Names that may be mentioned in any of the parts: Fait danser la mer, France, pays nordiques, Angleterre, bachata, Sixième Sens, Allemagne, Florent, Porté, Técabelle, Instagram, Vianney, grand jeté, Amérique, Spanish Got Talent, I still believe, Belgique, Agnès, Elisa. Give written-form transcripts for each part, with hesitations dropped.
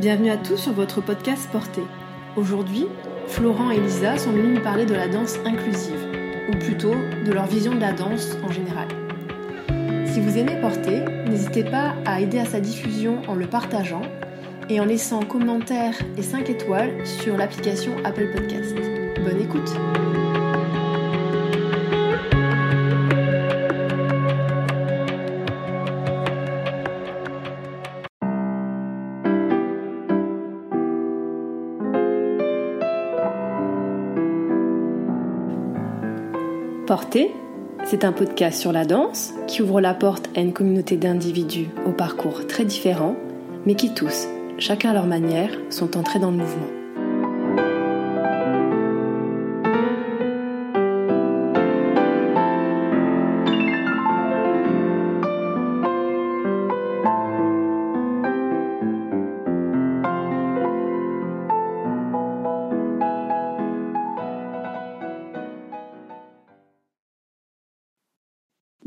Bienvenue à tous sur votre podcast Porté. Aujourd'hui, Florent et Elisa sont venus nous parler de la danse inclusive, ou plutôt de leur vision de la danse en général. Si vous aimez Porté, n'hésitez pas à aider à sa diffusion en le partageant et en laissant commentaires et 5 étoiles sur l'application Apple Podcast. Bonne écoute! Porté, c'est un podcast sur la danse qui ouvre la porte à une communauté d'individus au parcours très différent, mais qui tous, chacun à leur manière, sont entrés dans le mouvement.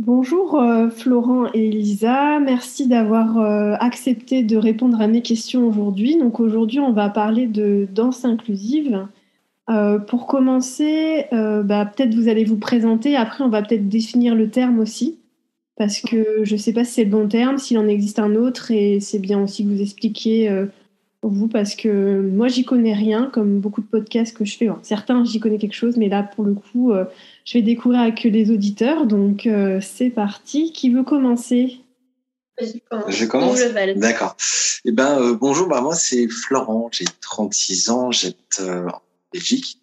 Bonjour Florent et Elisa, merci d'avoir accepté de répondre à mes questions aujourd'hui. Donc aujourd'hui, on va parler de danse inclusive. Pour commencer, peut-être vous allez vous présenter, après on va peut-être définir le terme aussi, parce que je ne sais pas si c'est le bon terme, s'il en existe un autre, et c'est bien aussi que vous expliquiez vous, parce que moi j'y connais rien, comme beaucoup de podcasts que je fais. Enfin, certains, j'y connais quelque chose, mais là pour le coup... Je vais découvrir avec les auditeurs, donc c'est parti. Qui veut commencer ? Je commence. D'accord. Eh ben, bonjour, moi c'est Florent, j'ai 36 ans, j'habite en Belgique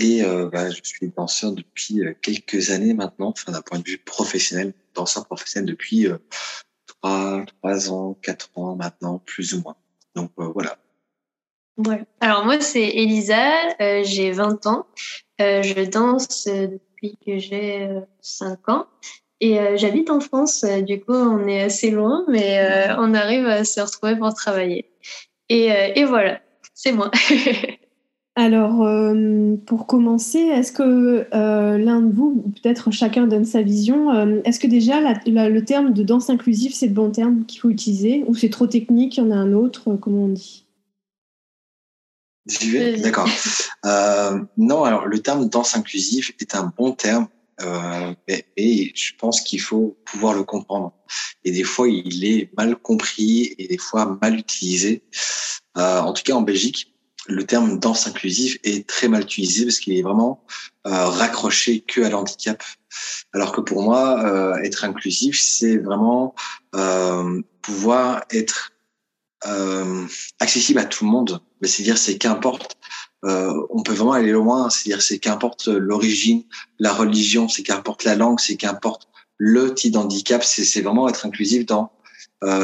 et je suis danseur depuis quelques années maintenant, d'un point de vue professionnel, danseur professionnel depuis 4 ans maintenant, plus ou moins. Donc voilà. Ouais. Alors moi c'est Elisa, j'ai 20 ans, je danse que j'ai 5 ans et j'habite en France, du coup on est assez loin mais on arrive à se retrouver pour travailler et voilà, c'est moi. Alors pour commencer, est-ce que l'un de vous, ou peut-être chacun donne sa vision, est-ce que déjà le terme de danse inclusive c'est le bon terme qu'il faut utiliser ou c'est trop technique, il y en a un autre, comment on dit ? J'y vais ? D'accord. Non, alors le terme danse inclusive est un bon terme, mais je pense qu'il faut pouvoir le comprendre. Et des fois, il est mal compris et des fois mal utilisé. En tout cas, en Belgique, le terme danse inclusive est très mal utilisé parce qu'il est vraiment raccroché que à l'handicap. Alors que pour moi, être inclusif, c'est vraiment pouvoir être accessible à tout le monde. C'est-à-dire, c'est qu'importe, on peut vraiment aller loin, c'est-à-dire, c'est qu'importe l'origine, la religion, c'est qu'importe la langue, c'est qu'importe le type d'handicap, c'est vraiment être inclusif dans...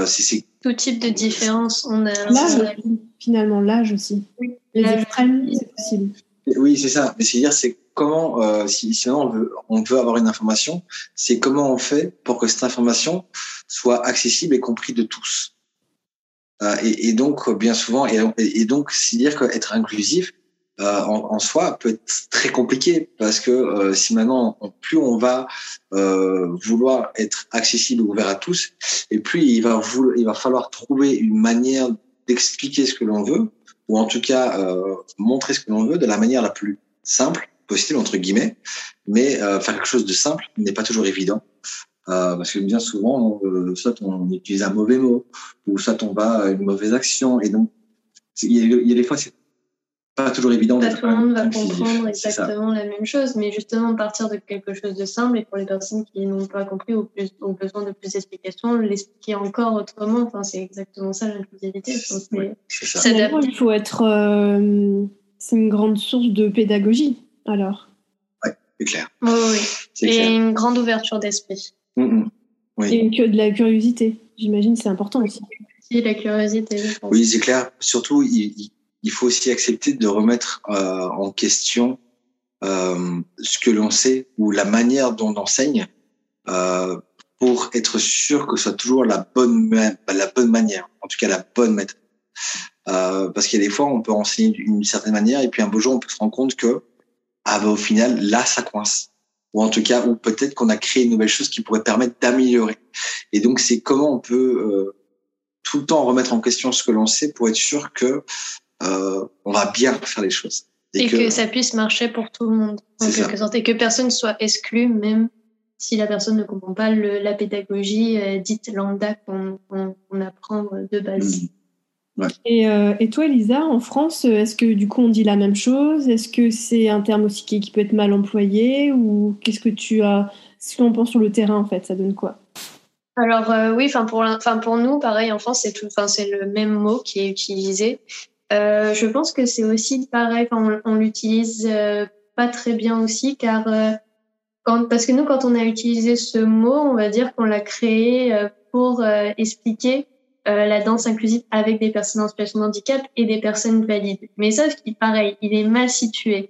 c'est tout type de différence. On a l'âge, finalement, l'âge aussi. Oui, les extrêmes, c'est possible. Oui, c'est ça. Mais c'est-à-dire, c'est comment, si on veut avoir une information, c'est comment on fait pour que cette information soit accessible et comprise de tous. Et donc bien souvent et donc c'est dire qu'être inclusif en soi peut être très compliqué parce que si maintenant plus on va vouloir être accessible ouvert à tous et plus il va falloir trouver une manière d'expliquer ce que l'on veut ou en tout cas montrer ce que l'on veut de la manière la plus simple possible entre guillemets, mais faire quelque chose de simple n'est pas toujours évident. Parce que bien souvent, soit on utilise un mauvais mot, ou soit on va à une mauvaise action. Et donc, il y a des fois, c'est pas toujours évident. Pas tout le monde va comprendre exactement la même chose, mais justement, partir de quelque chose de simple, et pour les personnes qui n'ont pas compris ou ont besoin de plus d'explications, l'expliquer encore autrement. Enfin, c'est exactement ça, l'inclusivité. Oui, c'est ça. Finalement, il faut être. C'est une grande source de pédagogie, alors. Oui, c'est clair. Oh, oui. C'est et clair. Une grande ouverture d'esprit. Mmh, oui. Et que de la curiosité, j'imagine, c'est important aussi. Oui, la curiosité. Oui, c'est clair. Surtout, il faut aussi accepter de remettre en question ce que l'on sait ou la manière dont on enseigne pour être sûr que ce soit toujours la bonne manière, en tout cas la bonne méthode. Parce qu'il y a des fois, on peut enseigner d'une certaine manière et puis un beau jour, on peut se rendre compte que ah bah au final, là, ça coince. Ou en tout cas, ou peut-être qu'on a créé une nouvelle chose qui pourrait permettre d'améliorer. Et donc, c'est comment on peut tout le temps remettre en question ce que l'on sait pour être sûr que on va bien faire les choses. Et que ça puisse marcher pour tout le monde, en quelque sorte. Et que personne soit exclu, même si la personne ne comprend pas la pédagogie dite lambda qu'on apprend de base. Mmh. Ouais. Et toi, Elisa, en France, est-ce que du coup on dit la même chose ? Est-ce que c'est un terme aussi qui peut être mal employé ? Ou qu'est-ce que tu as... Ce qu'on pense sur le terrain, en fait, ça donne quoi ? Alors oui, pour nous, pareil, en France, c'est le même mot qui est utilisé. Je pense que c'est aussi pareil, on l'utilise pas très bien aussi, car parce que nous, quand on a utilisé ce mot, on va dire qu'on l'a créé pour expliquer la danse inclusive avec des personnes en situation de handicap et des personnes valides. Mais sauf qu'il, pareil, il est mal situé.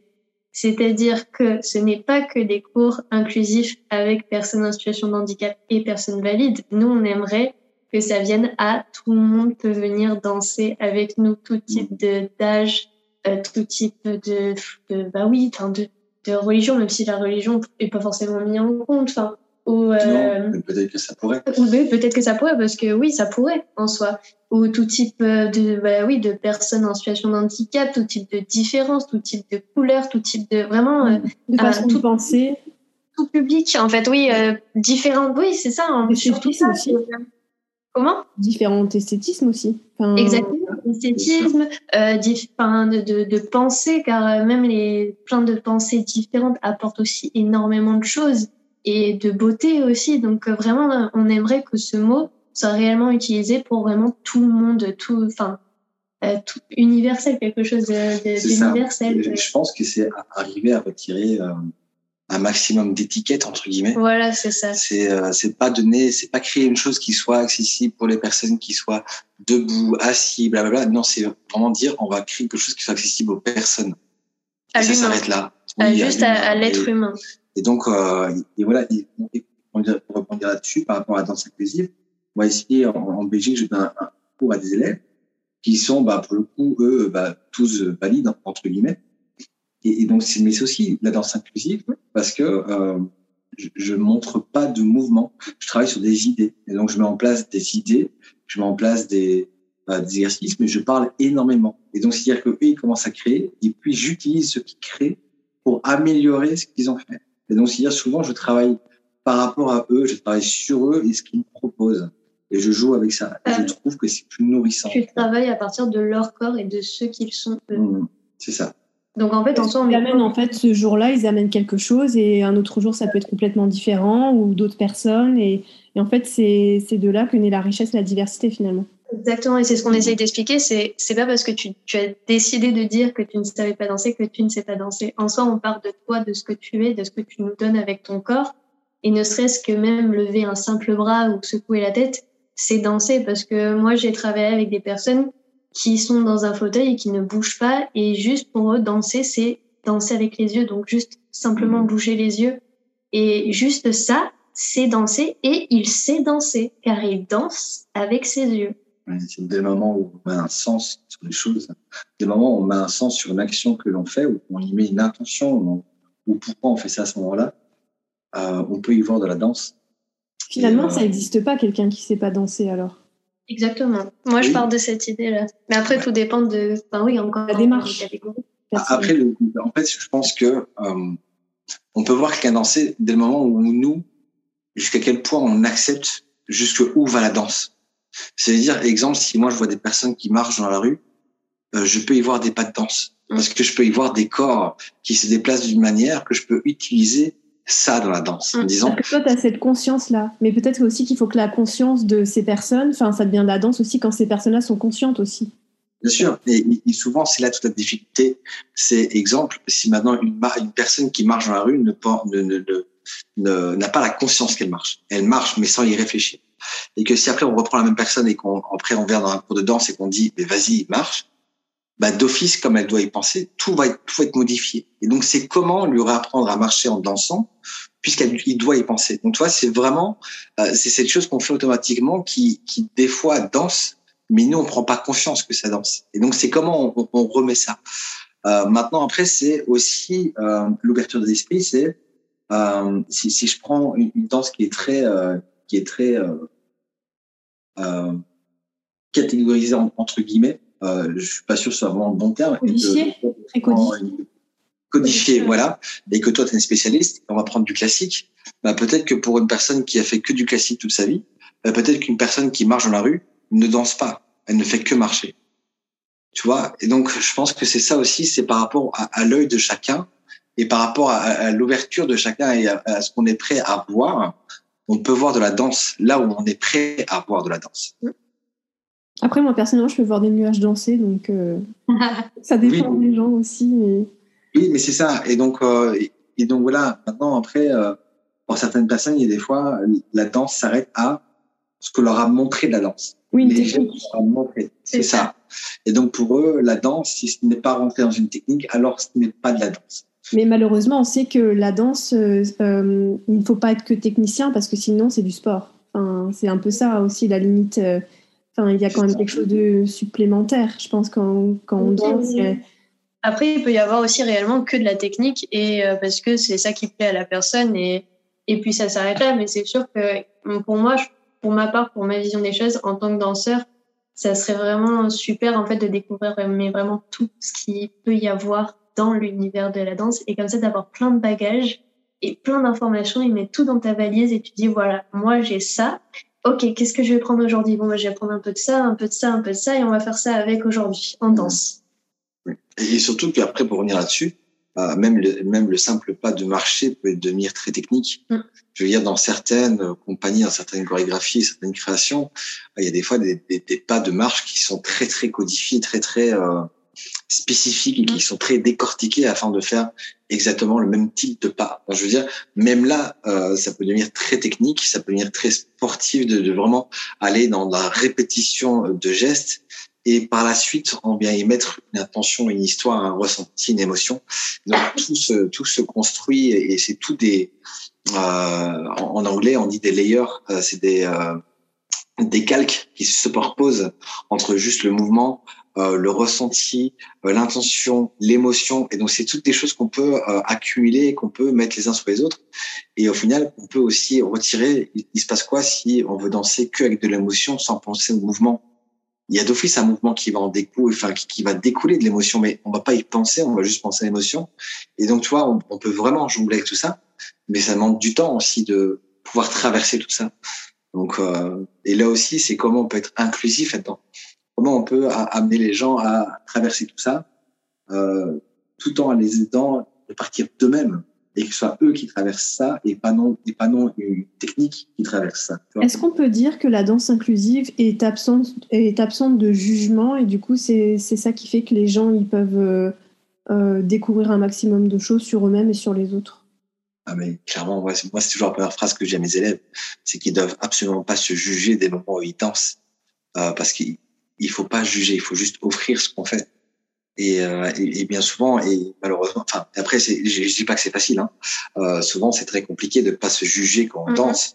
C'est-à-dire que ce n'est pas que des cours inclusifs avec personnes en situation de handicap et personnes valides. Nous, on aimerait que ça vienne à tout le monde peut venir danser avec nous, tout type d'âge, tout type de religion, même si la religion est pas forcément mise en compte. Enfin, non, peut-être que ça pourrait. Peut-être que ça pourrait, parce que oui, ça pourrait en soi. Ou tout type de personnes en situation de handicap, tout type de différence, tout type de couleur, tout type de vraiment. De façon de penser. Tout public, en fait, oui, différent. Oui, c'est ça. Hein, surtout ça aussi. Comment ? Différents esthétismes aussi. Enfin... Exactement, esthétisme, de pensée, car même plein de pensées différentes apportent aussi énormément de choses et de beauté aussi. Donc vraiment, on aimerait que ce mot soit réellement utilisé pour vraiment tout le monde, tout universel, quelque chose d'universel. Ça. Je pense que c'est arriver à retirer... un maximum d'étiquettes, entre guillemets. Voilà, c'est ça. C'est pas créer une chose qui soit accessible pour les personnes qui soient debout, assis, blablabla. Non, c'est vraiment dire, on va créer quelque chose qui soit accessible aux personnes. Et ça s'arrête là. À l'être humain. Et donc, pour répondre là-dessus, par rapport à la danse inclusive, moi, ici, en Belgique, je donne un cours à des élèves qui sont, pour le coup, eux, tous valides, entre guillemets. Et donc, c'est aussi la danse inclusive parce que je montre pas de mouvement. Je travaille sur des idées. Et donc, je mets en place des idées, je mets en place des exercices, mais je parle énormément. Et donc, c'est-à-dire qu'eux, ils commencent à créer et puis j'utilise ce qu'ils créent pour améliorer ce qu'ils ont fait. Et donc, c'est-à-dire souvent, je travaille par rapport à eux, je travaille sur eux et ce qu'ils me proposent. Et je joue avec ça. Et je trouve que c'est plus nourrissant. Tu travailles à partir de leur corps et de ce qu'ils sont eux. C'est ça. Donc en fait, ce jour-là, ils amènent quelque chose et un autre jour, ça peut être complètement différent ou d'autres personnes. Et en fait, c'est de là que naît la richesse et la diversité finalement. Exactement, et c'est ce qu'on essaye d'expliquer. C'est pas parce que tu as décidé de dire que tu ne savais pas danser que tu ne sais pas danser. En soi, on part de toi, de ce que tu es, de ce que tu nous donnes avec ton corps. Et ne serait-ce que même lever un simple bras ou secouer la tête, c'est danser. Parce que moi, j'ai travaillé avec des personnes qui sont dans un fauteuil et qui ne bougent pas. Et juste pour eux, danser, c'est danser avec les yeux. Donc, juste simplement bouger les yeux. Et juste ça, c'est danser. Et il sait danser, car il danse avec ses yeux. Oui, c'est des moments où on met un sens sur les choses. Des moments où on met un sens sur une action que l'on fait, où on y met une intention, ou pourquoi on fait ça à ce moment-là. On peut y voir de la danse. Finalement, ça n'existe pas, quelqu'un qui ne sait pas danser, alors. Exactement. Moi, je pars de cette idée-là. Mais après, tout dépend de... encore la démarche. Après, en fait, je pense que on peut voir quelqu'un danser dès le moment où nous, jusqu'à quel point on accepte jusqu'où va la danse. C'est-à-dire, exemple, si moi, je vois des personnes qui marchent dans la rue, je peux y voir des pas de danse. Parce que je peux y voir des corps qui se déplacent d'une manière que je peux utiliser ça dans la danse, en disant... Parce que toi, tu as cette conscience-là, mais peut-être aussi qu'il faut que la conscience de ces personnes, ça devient de la danse aussi quand ces personnes-là sont conscientes aussi. Bien sûr, et souvent, c'est là toute la difficulté. C'est exemple, si maintenant une personne qui marche dans la rue n'a pas la conscience qu'elle marche. Elle marche, mais sans y réfléchir. Et que si après, on reprend la même personne et qu'après, on vient dans un cours de danse et qu'on dit « mais vas-y, marche », d'office, comme elle doit y penser, tout va être modifié. Et donc, c'est comment lui réapprendre à marcher en dansant, puisqu'il doit y penser. Donc, tu vois, c'est vraiment, c'est cette chose qu'on fait automatiquement qui des fois danse, mais nous, on prend pas conscience que ça danse. Et donc, c'est comment on remet ça. Maintenant, après, c'est aussi l'ouverture des esprits. C'est si je prends une danse qui est très catégorisée entre guillemets, je suis pas sûr que ce soit vraiment le bon terme. Codifiée, très codifiée. Codifié, voilà, et que toi, tu es un spécialiste, on va prendre du classique, bah, peut-être que pour une personne qui a fait que du classique toute sa vie, bah, peut-être qu'une personne qui marche dans la rue ne danse pas, elle ne fait que marcher. Tu vois, et donc, je pense que c'est ça aussi, c'est par rapport à l'œil de chacun et par rapport à l'ouverture de chacun et à ce qu'on est prêt à voir. On peut voir de la danse là où on est prêt à voir de la danse. Après, moi, personnellement, je peux voir des nuages danser, donc ça dépend des gens aussi, mais... Oui, mais c'est ça. Et donc voilà. Maintenant, après, pour certaines personnes, il y a des fois, la danse s'arrête à ce que leur a montré la danse. Oui, les gens leur ont montré. C'est ça. Et donc pour eux, la danse, si ce n'est pas rentré dans une technique, alors ce n'est pas de la danse. Mais malheureusement, on sait que la danse, il ne faut pas être que technicien parce que sinon, c'est du sport. Enfin, c'est un peu ça aussi la limite. Enfin, il y a quand même quelque chose de supplémentaire. Je pense quand on danse. Après, il peut y avoir aussi réellement que de la technique et parce que c'est ça qui plaît à la personne et puis ça s'arrête là. Mais c'est sûr que pour moi, pour ma part, pour ma vision des choses, en tant que danseur, ça serait vraiment super en fait de découvrir mais vraiment tout ce qui peut y avoir dans l'univers de la danse et comme ça d'avoir plein de bagages et plein d'informations. Ils mettent tout dans ta valise et tu dis voilà, moi j'ai ça. Ok, qu'est-ce que je vais prendre aujourd'hui ? Bon, moi je vais prendre un peu de ça, un peu de ça, un peu de ça et on va faire ça avec aujourd'hui en danse. Et surtout qu'après, pour revenir là-dessus, même le simple pas de marcher peut devenir très technique. Je veux dire, dans certaines compagnies, dans certaines chorégraphies, certaines créations, il y a des fois des pas de marche qui sont très, très codifiés, très, très spécifiques et qui sont très décortiqués afin de faire exactement le même type de pas. Alors, je veux dire, même là, ça peut devenir très technique, ça peut devenir très sportif de vraiment aller dans la répétition de gestes. Et par la suite, on vient y mettre une intention, une histoire, un ressenti, une émotion. Donc tout se construit et c'est tout des. En anglais, on dit des layers. C'est des calques qui se superposent entre juste le mouvement, le ressenti, l'intention, l'émotion. Et donc c'est toutes des choses qu'on peut accumuler, qu'on peut mettre les uns sur les autres. Et au final, on peut aussi retirer. Il se passe quoi si on veut danser que avec de l'émotion, sans penser au mouvement? Il y a d'office un mouvement qui va en découler, enfin qui va découler de l'émotion, mais on va pas y penser, on va juste penser à l'émotion. Et donc, tu vois, on peut vraiment jongler avec tout ça, mais ça demande du temps aussi de pouvoir traverser tout ça. Donc, et là aussi, c'est comment on peut être inclusif là-dedans. Comment on peut amener les gens à traverser tout ça, tout en les aidant à partir d'eux-mêmes. Et que ce soit eux qui traversent ça et pas non une technique qui traverse ça. Est-ce qu'on peut dire que la danse inclusive est absente de jugement et du coup c'est ça qui fait que les gens ils peuvent découvrir un maximum de choses sur eux-mêmes et sur les autres? Ah mais clairement, ouais, moi c'est toujours la première phrase que j'ai à mes élèves, c'est qu'ils doivent absolument pas se juger des moments où ils dansent parce qu'il faut pas juger, il faut juste offrir ce qu'on fait. Et bien souvent, et malheureusement, enfin après, je dis pas que c'est facile. Souvent, c'est très compliqué de pas se juger quand on danse.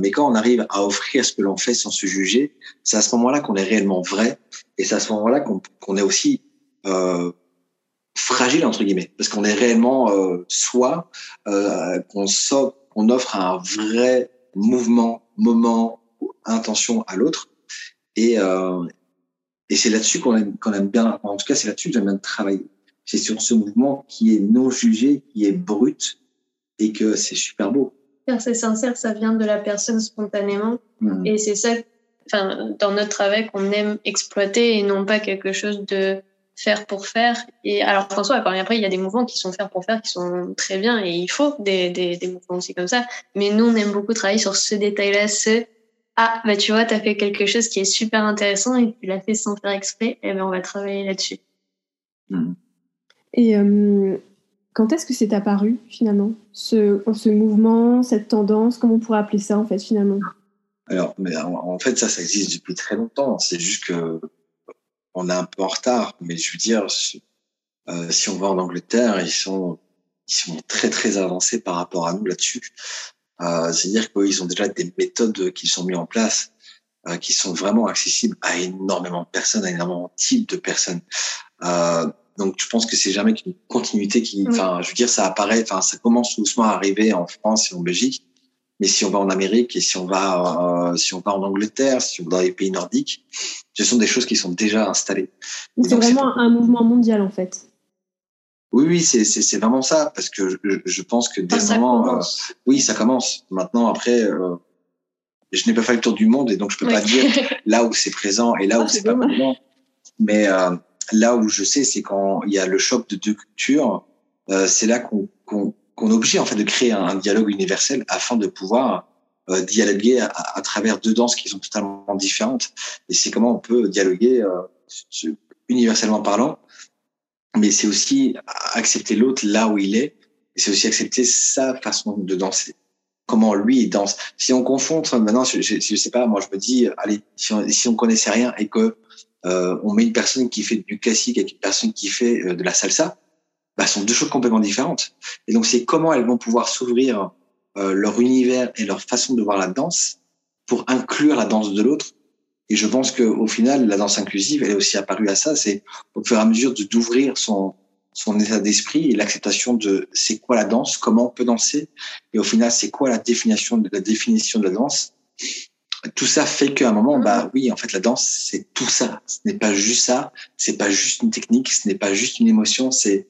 Mais quand on arrive à offrir ce que l'on fait sans se juger, c'est à ce moment-là qu'on est réellement vrai. Et c'est à ce moment-là qu'on est aussi fragile entre guillemets, parce qu'on est réellement soi, qu'on offre un vrai mouvement, moment, intention à l'autre. Et c'est là-dessus qu'on aime bien, en tout cas, c'est là-dessus que j'aime bien travailler. C'est sur ce mouvement qui est non jugé, qui est brut, et que c'est super beau. C'est sincère, ça vient de la personne spontanément. Et c'est ça, dans notre travail, qu'on aime exploiter et non pas quelque chose de faire pour faire. Et alors, François, après, il y a des mouvements qui sont faire pour faire, qui sont très bien, et il faut des mouvements aussi comme ça. Mais nous, on aime beaucoup travailler sur ce détail-là, ah, bah tu vois, t'as fait quelque chose qui est super intéressant et tu l'as fait sans faire exprès, et ben on va travailler là-dessus. Et quand est-ce que c'est apparu, finalement, ce mouvement, cette tendance, comment on pourrait appeler ça, en fait, finalement? Alors, mais en fait, ça existe depuis très longtemps. C'est juste que on est un peu en retard, mais je veux dire, si on va en Angleterre, ils sont très, très avancés par rapport à nous là-dessus. C'est-à-dire qu'ils ont déjà des méthodes qui sont mises en place, qui sont vraiment accessibles à énormément de personnes, à énormément de types de personnes. Donc, je pense que c'est jamais qu'une continuité qui, enfin, je veux dire, ça apparaît, enfin, ça commence doucement à arriver en France et en Belgique. Mais si on va en Amérique et si on va, en Angleterre, si on va dans les pays nordiques, ce sont des choses qui sont déjà installées. Mais c'est vraiment un mouvement mondial, en fait. Oui, c'est vraiment ça, parce que je pense que dès le moment, oui, ça commence. Maintenant, après, je n'ai pas fait le tour du monde et donc je peux pas dire là où c'est présent et là où c'est pas présent. Mais là où je sais, c'est quand il y a le choc de deux cultures, c'est là qu'on est obligé en fait de créer un dialogue universel afin de pouvoir dialoguer à travers deux danses qui sont totalement différentes. Et c'est comment on peut dialoguer universellement parlant, mais c'est aussi accepter l'autre là où il est, et c'est aussi accepter sa façon de danser, comment lui il danse. Si on confond maintenant, je sais pas, moi je me dis, allez, si on connaissait rien et que on met une personne qui fait du classique avec une personne qui fait de la salsa, bah, sont deux choses complètement différentes. Et donc, c'est comment elles vont pouvoir s'ouvrir leur univers et leur façon de voir la danse pour inclure la danse de l'autre. Et je pense qu'au final, la danse inclusive, elle est aussi apparue à ça. C'est au fur et à mesure d'ouvrir son état d'esprit et l'acceptation de c'est quoi la danse, comment on peut danser. Et au final, c'est quoi la définition de la danse. Tout ça fait qu'à un moment, bah oui, en fait, la danse, c'est tout ça. Ce n'est pas juste ça. C'est pas juste une technique. Ce n'est pas juste une émotion. C'est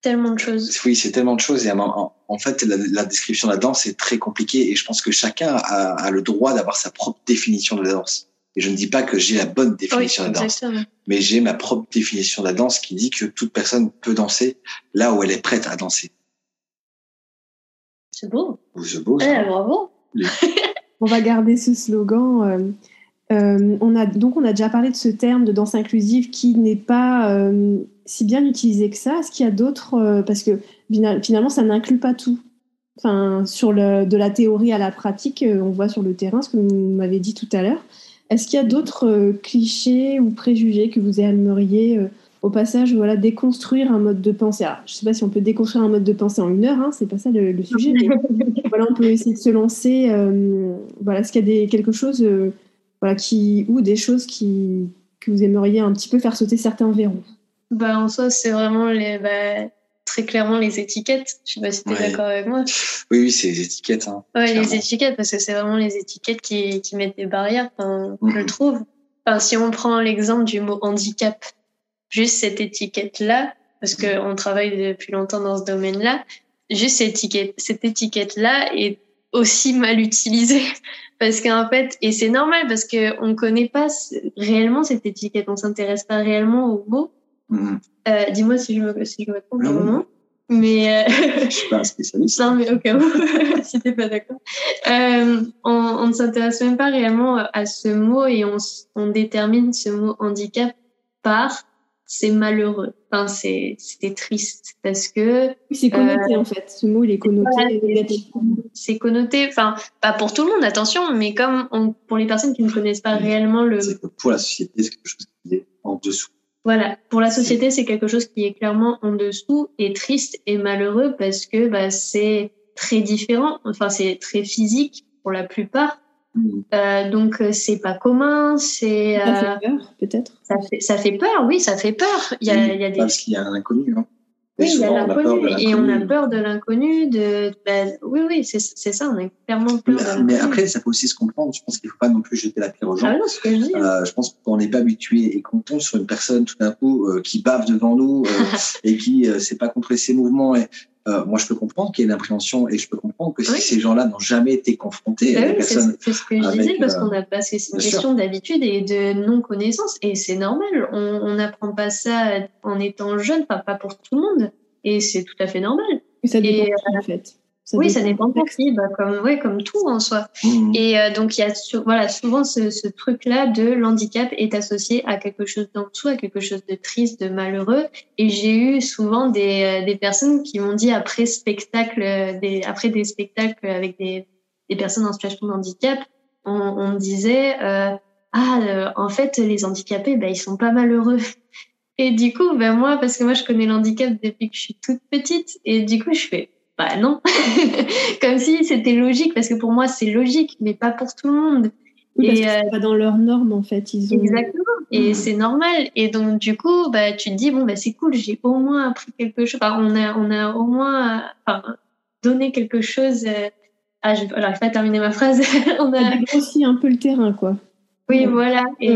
tellement de choses. Oui, c'est tellement de choses. Et en fait, la description de la danse est très compliquée. Et je pense que chacun a le droit d'avoir sa propre définition de la danse. Et je ne dis pas que j'ai la bonne définition de la danse. Mais j'ai ma propre définition de la danse qui dit que toute personne peut danser là où elle est prête à danser. C'est beau. C'est beau. Eh, bravo. Oui. On va garder ce slogan. On a déjà parlé de ce terme de danse inclusive qui n'est pas si bien utilisé que ça. Est-ce qu'il y a d'autres... parce que finalement, ça n'inclut pas tout. Enfin, de la théorie à la pratique, on voit sur le terrain ce que vous m'avez dit tout à l'heure. Est-ce qu'il y a d'autres clichés ou préjugés que vous aimeriez, au passage, voilà, déconstruire un mode de pensée? Alors, je ne sais pas si on peut déconstruire un mode de pensée en une heure, hein, c'est pas ça le sujet. Mais voilà, on peut essayer de se lancer. Voilà, est-ce qu'il y a quelque chose... voilà, ou des choses que vous aimeriez un petit peu faire sauter certains verrous? Bah, en soi, c'est vraiment très clairement les étiquettes. Je sais pas si tu es d'accord avec moi. Oui, c'est les étiquettes. Hein, ouais, les étiquettes, parce que c'est vraiment les étiquettes qui mettent des barrières, je le trouve. Enfin, si on prend l'exemple du mot handicap, juste cette étiquette-là, parce qu'on travaille depuis longtemps dans ce domaine-là, juste cette étiquette-là est aussi mal utilisée. Parce qu'en fait, et c'est normal parce qu'on ne connaît pas réellement cette étiquette, on ne s'intéresse pas réellement aux mots. Dis-moi si je me trompe au moment. Mais je ne suis pas un spécialiste. Non, mais au cas où, si tu n'es pas d'accord. On ne s'intéresse même pas réellement à ce mot et on détermine ce mot handicap par c'est malheureux. Enfin, c'est triste parce que... Oui, c'est connoté en fait. Ce mot, il est connoté négativement. C'est connoté, enfin, pas pour tout le monde, attention, mais comme pour les personnes qui ne connaissent pas réellement le... C'est que pour la société, c'est quelque chose qui est en dessous. Voilà, pour la société, c'est quelque chose qui est clairement en dessous et triste et malheureux parce que c'est très différent, enfin, c'est très physique pour la plupart. Donc c'est pas commun, ça fait peur peut-être. Ça fait peur, oui, ça fait peur. Il y a des... Parce qu'il y a un inconnu. Hein. Oui, il y a l'inconnu et on a peur de l'inconnu. Oui, c'est ça, on a clairement peur de l'inconnu. Mais après, ça peut aussi se comprendre. Je pense qu'il ne faut pas non plus jeter la pierre aux gens. Ah non, ce que je dis. Je pense qu'on n'est pas habitué et qu'on tombe sur une personne tout d'un coup qui bave devant nous et qui ne sait pas contrôler ses mouvements. Et, moi, je peux comprendre qu'il y ait une appréhension et je peux comprendre que si ces gens-là n'ont jamais été confrontés à des personnes... C'est ce que je disais, parce que c'est une question d'habitude et de non-connaissance. Et c'est normal, on n'apprend pas ça en étant jeune, enfin, pas pour tout le monde. Et c'est tout à fait normal. Et ça dépend en fait. Ça dépend comme tout en soi. Et donc, il y a souvent ce truc-là de l'handicap est associé à quelque chose d'en dessous, à quelque chose de triste, de malheureux. Et j'ai eu souvent des personnes qui m'ont dit après des spectacles avec des personnes en situation de handicap, on me disait en fait, les handicapés, ils sont pas malheureux. Et du coup, moi, parce que moi, je connais l'handicap depuis que je suis toute petite. Et du coup, je fais... non, comme si c'était logique, parce que pour moi c'est logique, mais pas pour tout le monde. Oui, parce que c'est pas dans leurs normes, en fait. Ils ont... Exactement, et c'est normal. Et donc, du coup, bah, tu te dis, bon, bah, c'est cool, j'ai au moins appris quelque chose. Enfin, on a au moins donné quelque chose. Ah, je n'arrive pas à terminer ma phrase. On a grossi un peu le terrain, quoi. Oui, voilà. Et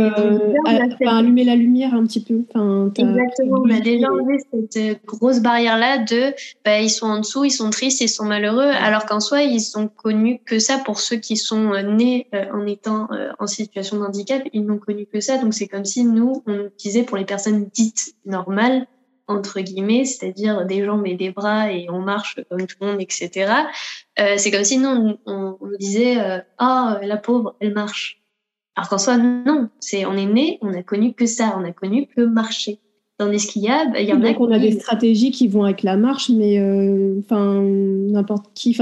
allumer la lumière un petit peu. Enfin, exactement, on a déjà enlevé cette grosse barrière-là de bah, ils sont en dessous, ils sont tristes, ils sont malheureux, alors qu'en soi, ils n'ont connu que ça. Pour ceux qui sont nés en étant en situation de handicap, ils n'ont connu que ça. Donc, c'est comme si nous, on disait pour les personnes dites normales, entre guillemets, c'est-à-dire des jambes et des bras et on marche comme tout le monde, etc. C'est comme si nous, on disait « Ah, la pauvre, elle marche ». Alors qu'en soi, non. On est né, on a connu que ça, on a connu que marcher. Tandis qu'il y a... il y en a qu'on a des stratégies qui vont avec la marche, mais n'importe qui,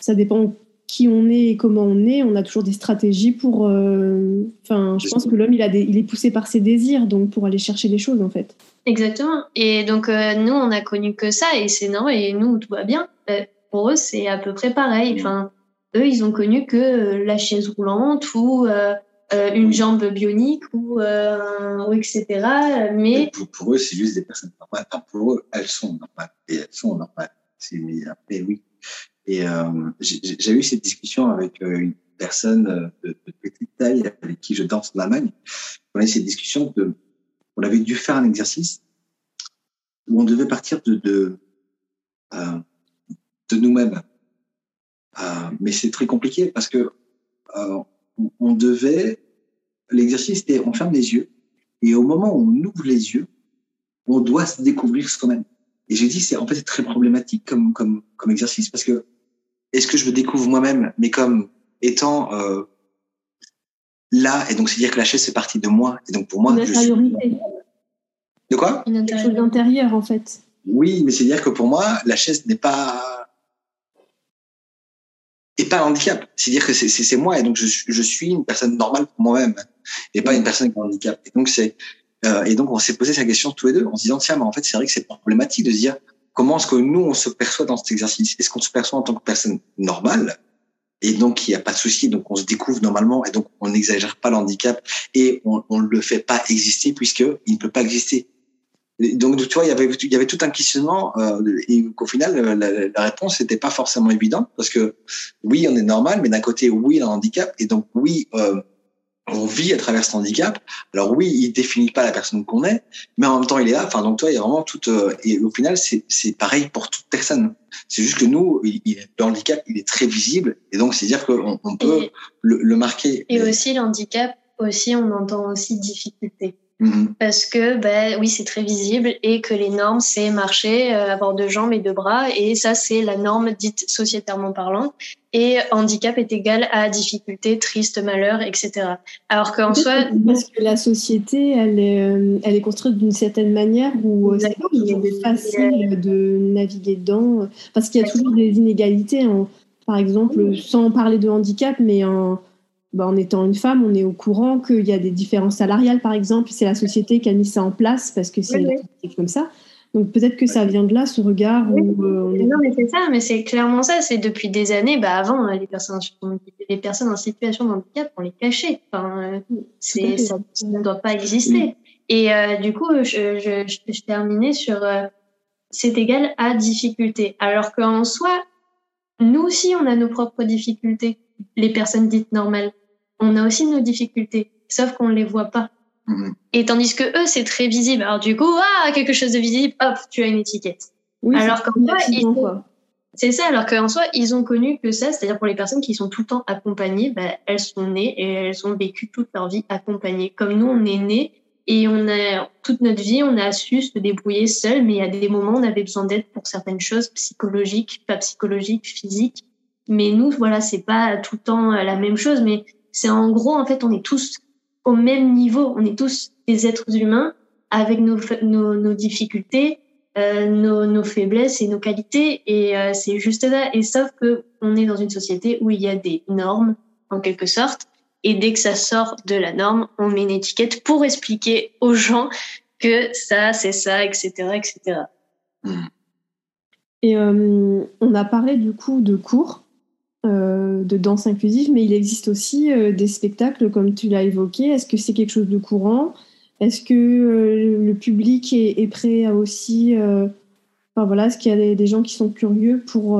ça dépend qui on est et comment on est, on a toujours des stratégies pour... je pense que l'homme, il est poussé par ses désirs, donc pour aller chercher des choses, en fait. Exactement. Et donc, nous, on a connu que ça, et c'est normal, et nous, tout va bien. Pour eux, c'est à peu près pareil, Eux, ils ont connu que la chaise roulante ou une jambe bionique ou etc. Mais... Pour eux, c'est juste des personnes normales. Enfin, pour eux, elles sont normales. Et elles sont normales. C'est mis après, oui. Et j'ai eu cette discussion avec une personne de petite taille avec qui je danse en Allemagne. On a eu cette discussion on avait dû faire un exercice où on devait partir de nous-mêmes. Mais c'est très compliqué parce que l'exercice c'était on ferme les yeux et au moment où on ouvre les yeux, on doit se découvrir soi-même. Et j'ai dit c'est très problématique comme exercice parce que est-ce que je me découvre moi-même mais comme étant là et donc c'est dire que la chaise fait partie de moi et donc pour moi je suis... De quoi ? Une chose d'intérieur en fait. Oui, mais c'est dire que pour moi la chaise n'est pas un handicap. C'est-à-dire que c'est moi et donc je suis une personne normale pour moi-même et pas une personne qui a un handicap. Et donc on s'est posé cette question tous les deux en se disant tiens mais en fait c'est vrai que c'est problématique de se dire comment est-ce que nous on se perçoit dans cet exercice. Est-ce qu'on se perçoit en tant que personne normale et donc il n'y a pas de souci donc on se découvre normalement et donc on n'exagère pas l'handicap et on ne le fait pas exister puisque il ne peut pas exister. Et donc tu vois il y avait tout un questionnement et qu'au final la réponse n'était pas forcément évidente parce que oui on est normal mais d'un côté oui il a un handicap et donc oui on vit à travers cet handicap. Alors oui il définit pas la personne qu'on est mais en même temps il est là. Enfin donc toi il y a vraiment tout et au final c'est pareil pour toute personne. C'est juste que nous le handicap il est très visible et donc c'est à dire qu'on peut le marquer. Et aussi l'handicap aussi on entend aussi difficulté. Parce que oui c'est très visible et que les normes c'est marcher, avoir deux jambes et deux bras et ça c'est la norme dite sociétairement parlant et handicap est égal à difficulté, triste, malheur, etc. Alors qu'en soi parce que la société elle est construite d'une certaine manière où c'est facile de naviguer dedans parce qu'il y a toujours des inégalités par exemple sans parler de handicap mais en étant une femme, on est au courant qu'il y a des différences salariales, par exemple. C'est la société qui a mis ça en place parce que c'est comme ça. Donc, peut-être que ça vient de là, ce regard. Oui. Non, mais c'est ça. Mais c'est clairement ça. C'est depuis des années. Avant, les personnes en situation de handicap, on les cachait. Enfin, ça ne doit pas exister. Et du coup, je terminais sur c'est égal à difficulté. Alors qu'en soi, nous aussi, on a nos propres difficultés. Les personnes dites normales. On a aussi nos difficultés, sauf qu'on ne les voit pas. Et tandis que eux, c'est très visible. Alors du coup, quelque chose de visible, hop, tu as une étiquette. Oui, alors qu'en soi, c'est ça. Alors qu'en soi, ils ont connu que ça. C'est-à-dire pour les personnes qui sont tout le temps accompagnées, elles sont nées et elles ont vécu toute leur vie accompagnées. Comme nous, on est nés et on a toute notre vie, on a su se débrouiller seuls. Mais il y a des moments, on avait besoin d'aide pour certaines choses psychologiques, pas psychologiques, physiques. Mais nous, voilà, c'est pas tout le temps la même chose, mais c'est en gros, en fait, on est tous au même niveau. On est tous des êtres humains avec nos difficultés, nos faiblesses et nos qualités. Et c'est juste ça. Et sauf que on est dans une société où il y a des normes, en quelque sorte. Et dès que ça sort de la norme, on met une étiquette pour expliquer aux gens que ça, c'est ça, etc., etc. Et on a parlé du coup de cours. de danse inclusive, mais il existe aussi des spectacles, comme tu l'as évoqué. Est-ce que c'est quelque chose de courant ? Est-ce que le public est prêt à aussi... enfin, voilà, est-ce qu'il y a des gens qui sont curieux pour...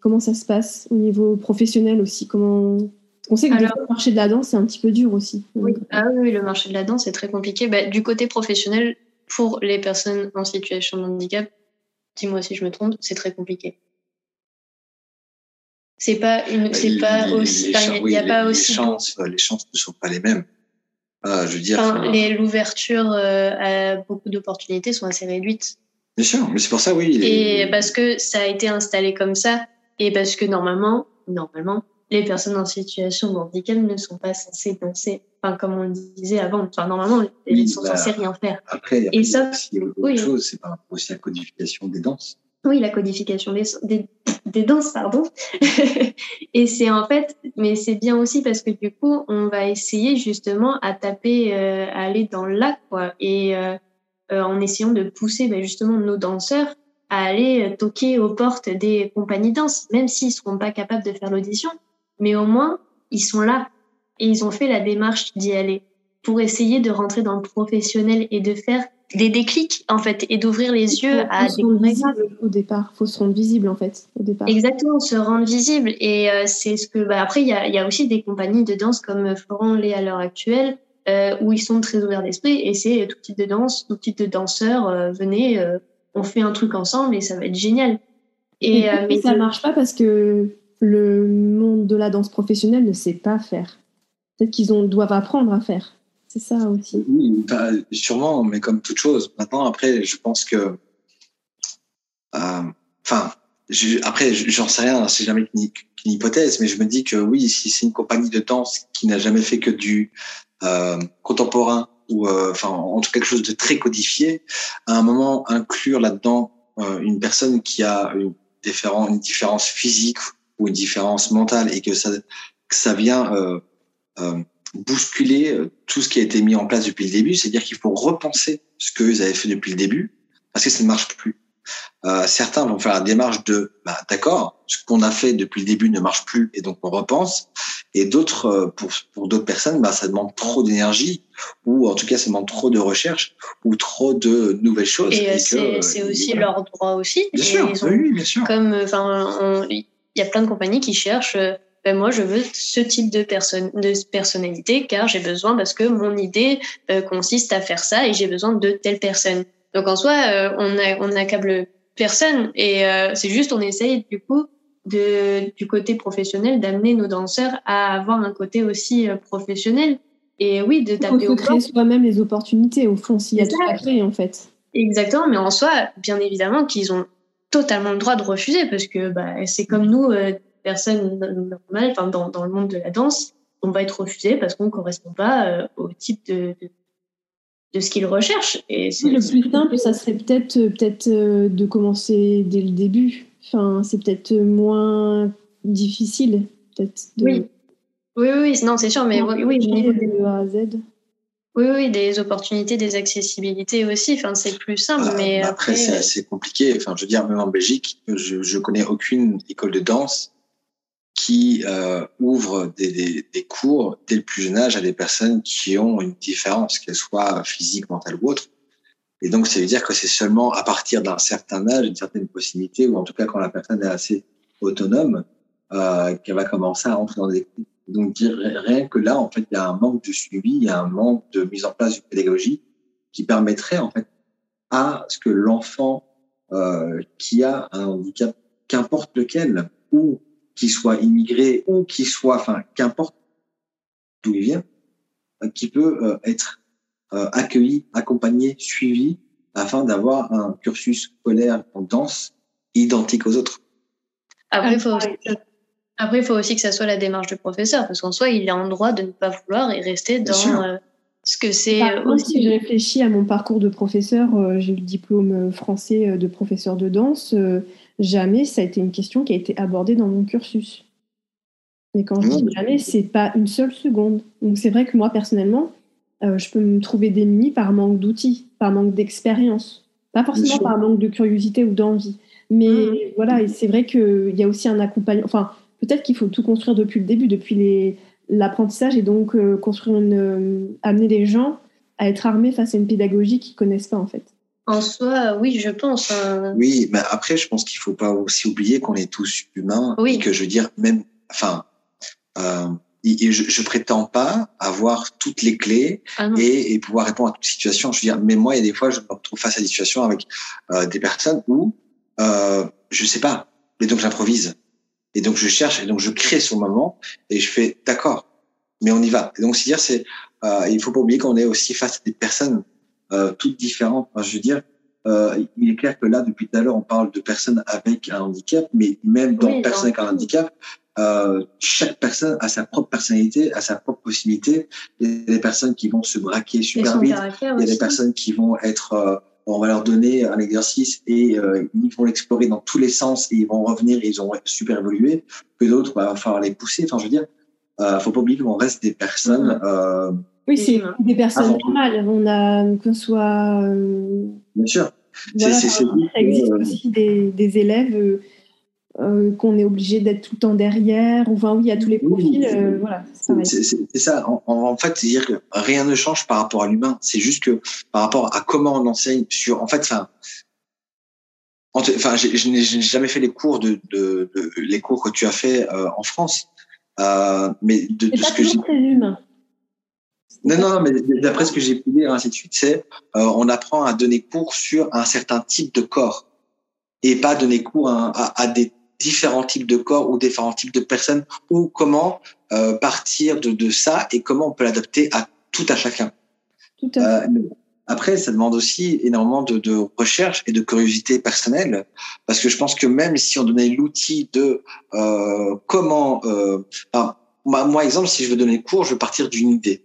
comment ça se passe au niveau professionnel aussi ? Comment... On sait que le marché de la danse, c'est un petit peu dur aussi. Oui, ah oui, le marché de la danse est très compliqué. Bah, du côté professionnel, pour les personnes en situation de handicap, dis-moi si je me trompe, c'est très compliqué. C'est pas une, c'est les, pas aussi, il enfin, n'y a les, pas aussi les chances ne sont pas les mêmes. Ah, je veux dire, enfin, l'ouverture à beaucoup d'opportunités sont assez réduites. Bien sûr, mais c'est pour ça, oui. Et parce que ça a été installé comme ça, et parce que normalement, les personnes en situation de handicap ne sont pas censées danser. Enfin, comme on disait avant, enfin, normalement, elles ne sont censées rien faire. Après, et ça, c'est autre chose, c'est pas aussi la codification des danses. Oui, la codification des danses, pardon. Et c'est en fait, mais c'est bien aussi parce que du coup, on va essayer justement à taper, à aller dans le lac, quoi. Et en essayant de pousser justement nos danseurs à aller toquer aux portes des compagnies danse, même s'ils ne seront pas capables de faire l'audition. Mais au moins, ils sont là et ils ont fait la démarche d'y aller pour essayer de rentrer dans le professionnel et de faire des déclics, en fait, et d'ouvrir les yeux à des visibles au départ. Faut se rendre visible, en fait, au départ. Exactement, se rendre visible. Et c'est ce que... Bah, après, il y a aussi des compagnies de danse comme Florent l'est à l'heure actuelle, où ils sont très ouverts d'esprit. Et c'est tout type de danse, tout type de danseurs. Venez, on fait un truc ensemble et ça va être génial. Mais ça marche pas parce que le monde de la danse professionnelle ne sait pas faire. Peut-être qu'ils doivent apprendre à faire. C'est ça aussi. Oui, bah, sûrement, mais comme toute chose. Maintenant, après, je pense que... Enfin, après, j'en sais rien, c'est jamais qu'une hypothèse, mais je me dis que oui, si c'est une compagnie de danse qui n'a jamais fait que du contemporain, ou en tout cas quelque chose de très codifié, à un moment, inclure là-dedans une personne qui a une différence physique ou une différence mentale, et que ça vient... bousculer tout ce qui a été mis en place depuis le début, c'est-à-dire qu'il faut repenser ce qu'ils avaient fait depuis le début, parce que ça ne marche plus. Certains vont faire la démarche de d'accord, ce qu'on a fait depuis le début ne marche plus, et donc on repense. Et d'autres, pour d'autres personnes, ça demande trop d'énergie, ou en tout cas ça demande trop de recherche, ou trop de nouvelles choses. Et c'est aussi leur droit aussi. Bien sûr, bien sûr. Comme il y a plein de compagnies qui cherchent. Moi, je veux ce type de personnalité, car j'ai besoin, parce que mon idée consiste à faire ça et j'ai besoin de telle personne. Donc, en soi, on n'accable personne, et c'est juste on essaye, du coup, du côté professionnel, d'amener nos danseurs à avoir un côté aussi professionnel. Et oui, de taper au créer soi-même les opportunités, au fond, s'il y a tout à créer, en fait. Exactement, mais en soi, bien évidemment qu'ils ont totalement le droit de refuser, parce que c'est comme nous... personne normale, dans le monde de la danse, on va être refusé parce qu'on ne correspond pas au type de ce qu'ils recherchent. Et c'est plus simple, ça serait peut-être de commencer dès le début. Enfin, c'est peut-être moins difficile, peut-être. Oui, non, c'est sûr, mais de A à Z. Oui, des opportunités, des accessibilités aussi. Enfin, c'est plus simple, mais après c'est assez compliqué. Enfin, je veux dire, même en Belgique, je connais aucune école de danse qui ouvre des cours dès le plus jeune âge à des personnes qui ont une différence, qu'elle soit physique, mentale ou autre. Et donc, ça veut dire que c'est seulement à partir d'un certain âge, d'une certaine possibilité, ou en tout cas quand la personne est assez autonome, qu'elle va commencer à rentrer dans des cours. Donc, rien que là, en fait, il y a un manque de suivi, il y a un manque de mise en place d'une pédagogie qui permettrait, en fait, à ce que l'enfant qui a un handicap, qu'importe lequel, ou qu'il soit immigré, ou qu'il soit, qu'importe d'où il vient, qui peut être accueilli, accompagné, suivi, afin d'avoir un cursus scolaire en danse identique aux autres. Après, il faut aussi que ça soit la démarche du professeur, parce qu'en soi, il a en droit de ne pas vouloir et rester dans ce que c'est. Si je réfléchis à mon parcours de professeur, j'ai eu le diplôme français de professeur de danse. Jamais ça a été une question qui a été abordée dans mon cursus. Mais quand je dis jamais, c'est pas une seule seconde. Donc c'est vrai que moi, personnellement, je peux me trouver démunie par manque d'outils, par manque d'expérience. Pas forcément par manque de curiosité ou d'envie. Mais voilà, et c'est vrai qu'il y a aussi un accompagnement... Enfin, peut-être qu'il faut tout construire depuis le début, depuis l'apprentissage, et donc construire amener les gens à être armés face à une pédagogie qu'ils ne connaissent pas, en fait. En soi, oui, je pense. Oui, mais après, je pense qu'il ne faut pas aussi oublier qu'on est tous humains. Oui. Et que, je veux dire, même... Enfin, je ne prétends pas avoir toutes les clés et pouvoir répondre à toute situation. Je veux dire, mais moi, il y a des fois, je me retrouve face à des situations avec des personnes où je ne sais pas. Et donc, j'improvise. Et donc, je cherche. Et donc, je crée sur le moment. Et je fais, d'accord, mais on y va. Et donc, c'est-à-dire, il ne faut pas oublier qu'on est aussi face à des personnes toutes différentes. Enfin, je veux dire, il est clair que là, depuis tout à l'heure, on parle de personnes avec un handicap, mais même dans personnes avec un handicap, chaque personne a sa propre personnalité, a sa propre possibilité. Il y a des personnes qui vont se braquer super vite. Il y a des personnes qui vont être... on va leur donner un exercice et ils vont l'explorer dans tous les sens et ils vont revenir et ils ont super évolué. Que d'autres, il va falloir les pousser. Enfin, je veux dire, faut pas oublier qu'on reste des personnes... oui, c'est des personnes normales. On a, qu'on soit... Bien sûr. Voilà, ça existe aussi des élèves qu'on est obligé d'être tout le temps derrière. Enfin, oui, il y a tous les profils. Voilà, c'est ça. En fait, c'est-à-dire que rien ne change par rapport à l'humain. C'est juste que par rapport à comment on enseigne sur... En fait, je n'ai jamais fait les cours les cours que tu as fait en France. Mais de ce que j'ai... C'est humain. Non, mais d'après ce que j'ai pu lire, ainsi de suite, c'est on apprend à donner cours sur un certain type de corps et pas donner cours à des différents types de corps ou différents types de personnes, ou comment partir de ça et comment on peut l'adapter à tout à chacun. Tout à fait. Après, ça demande aussi énormément de recherche et de curiosité personnelle, parce que je pense que même si on donnait l'outil de comment... moi, exemple, si je veux donner cours, je veux partir d'une idée.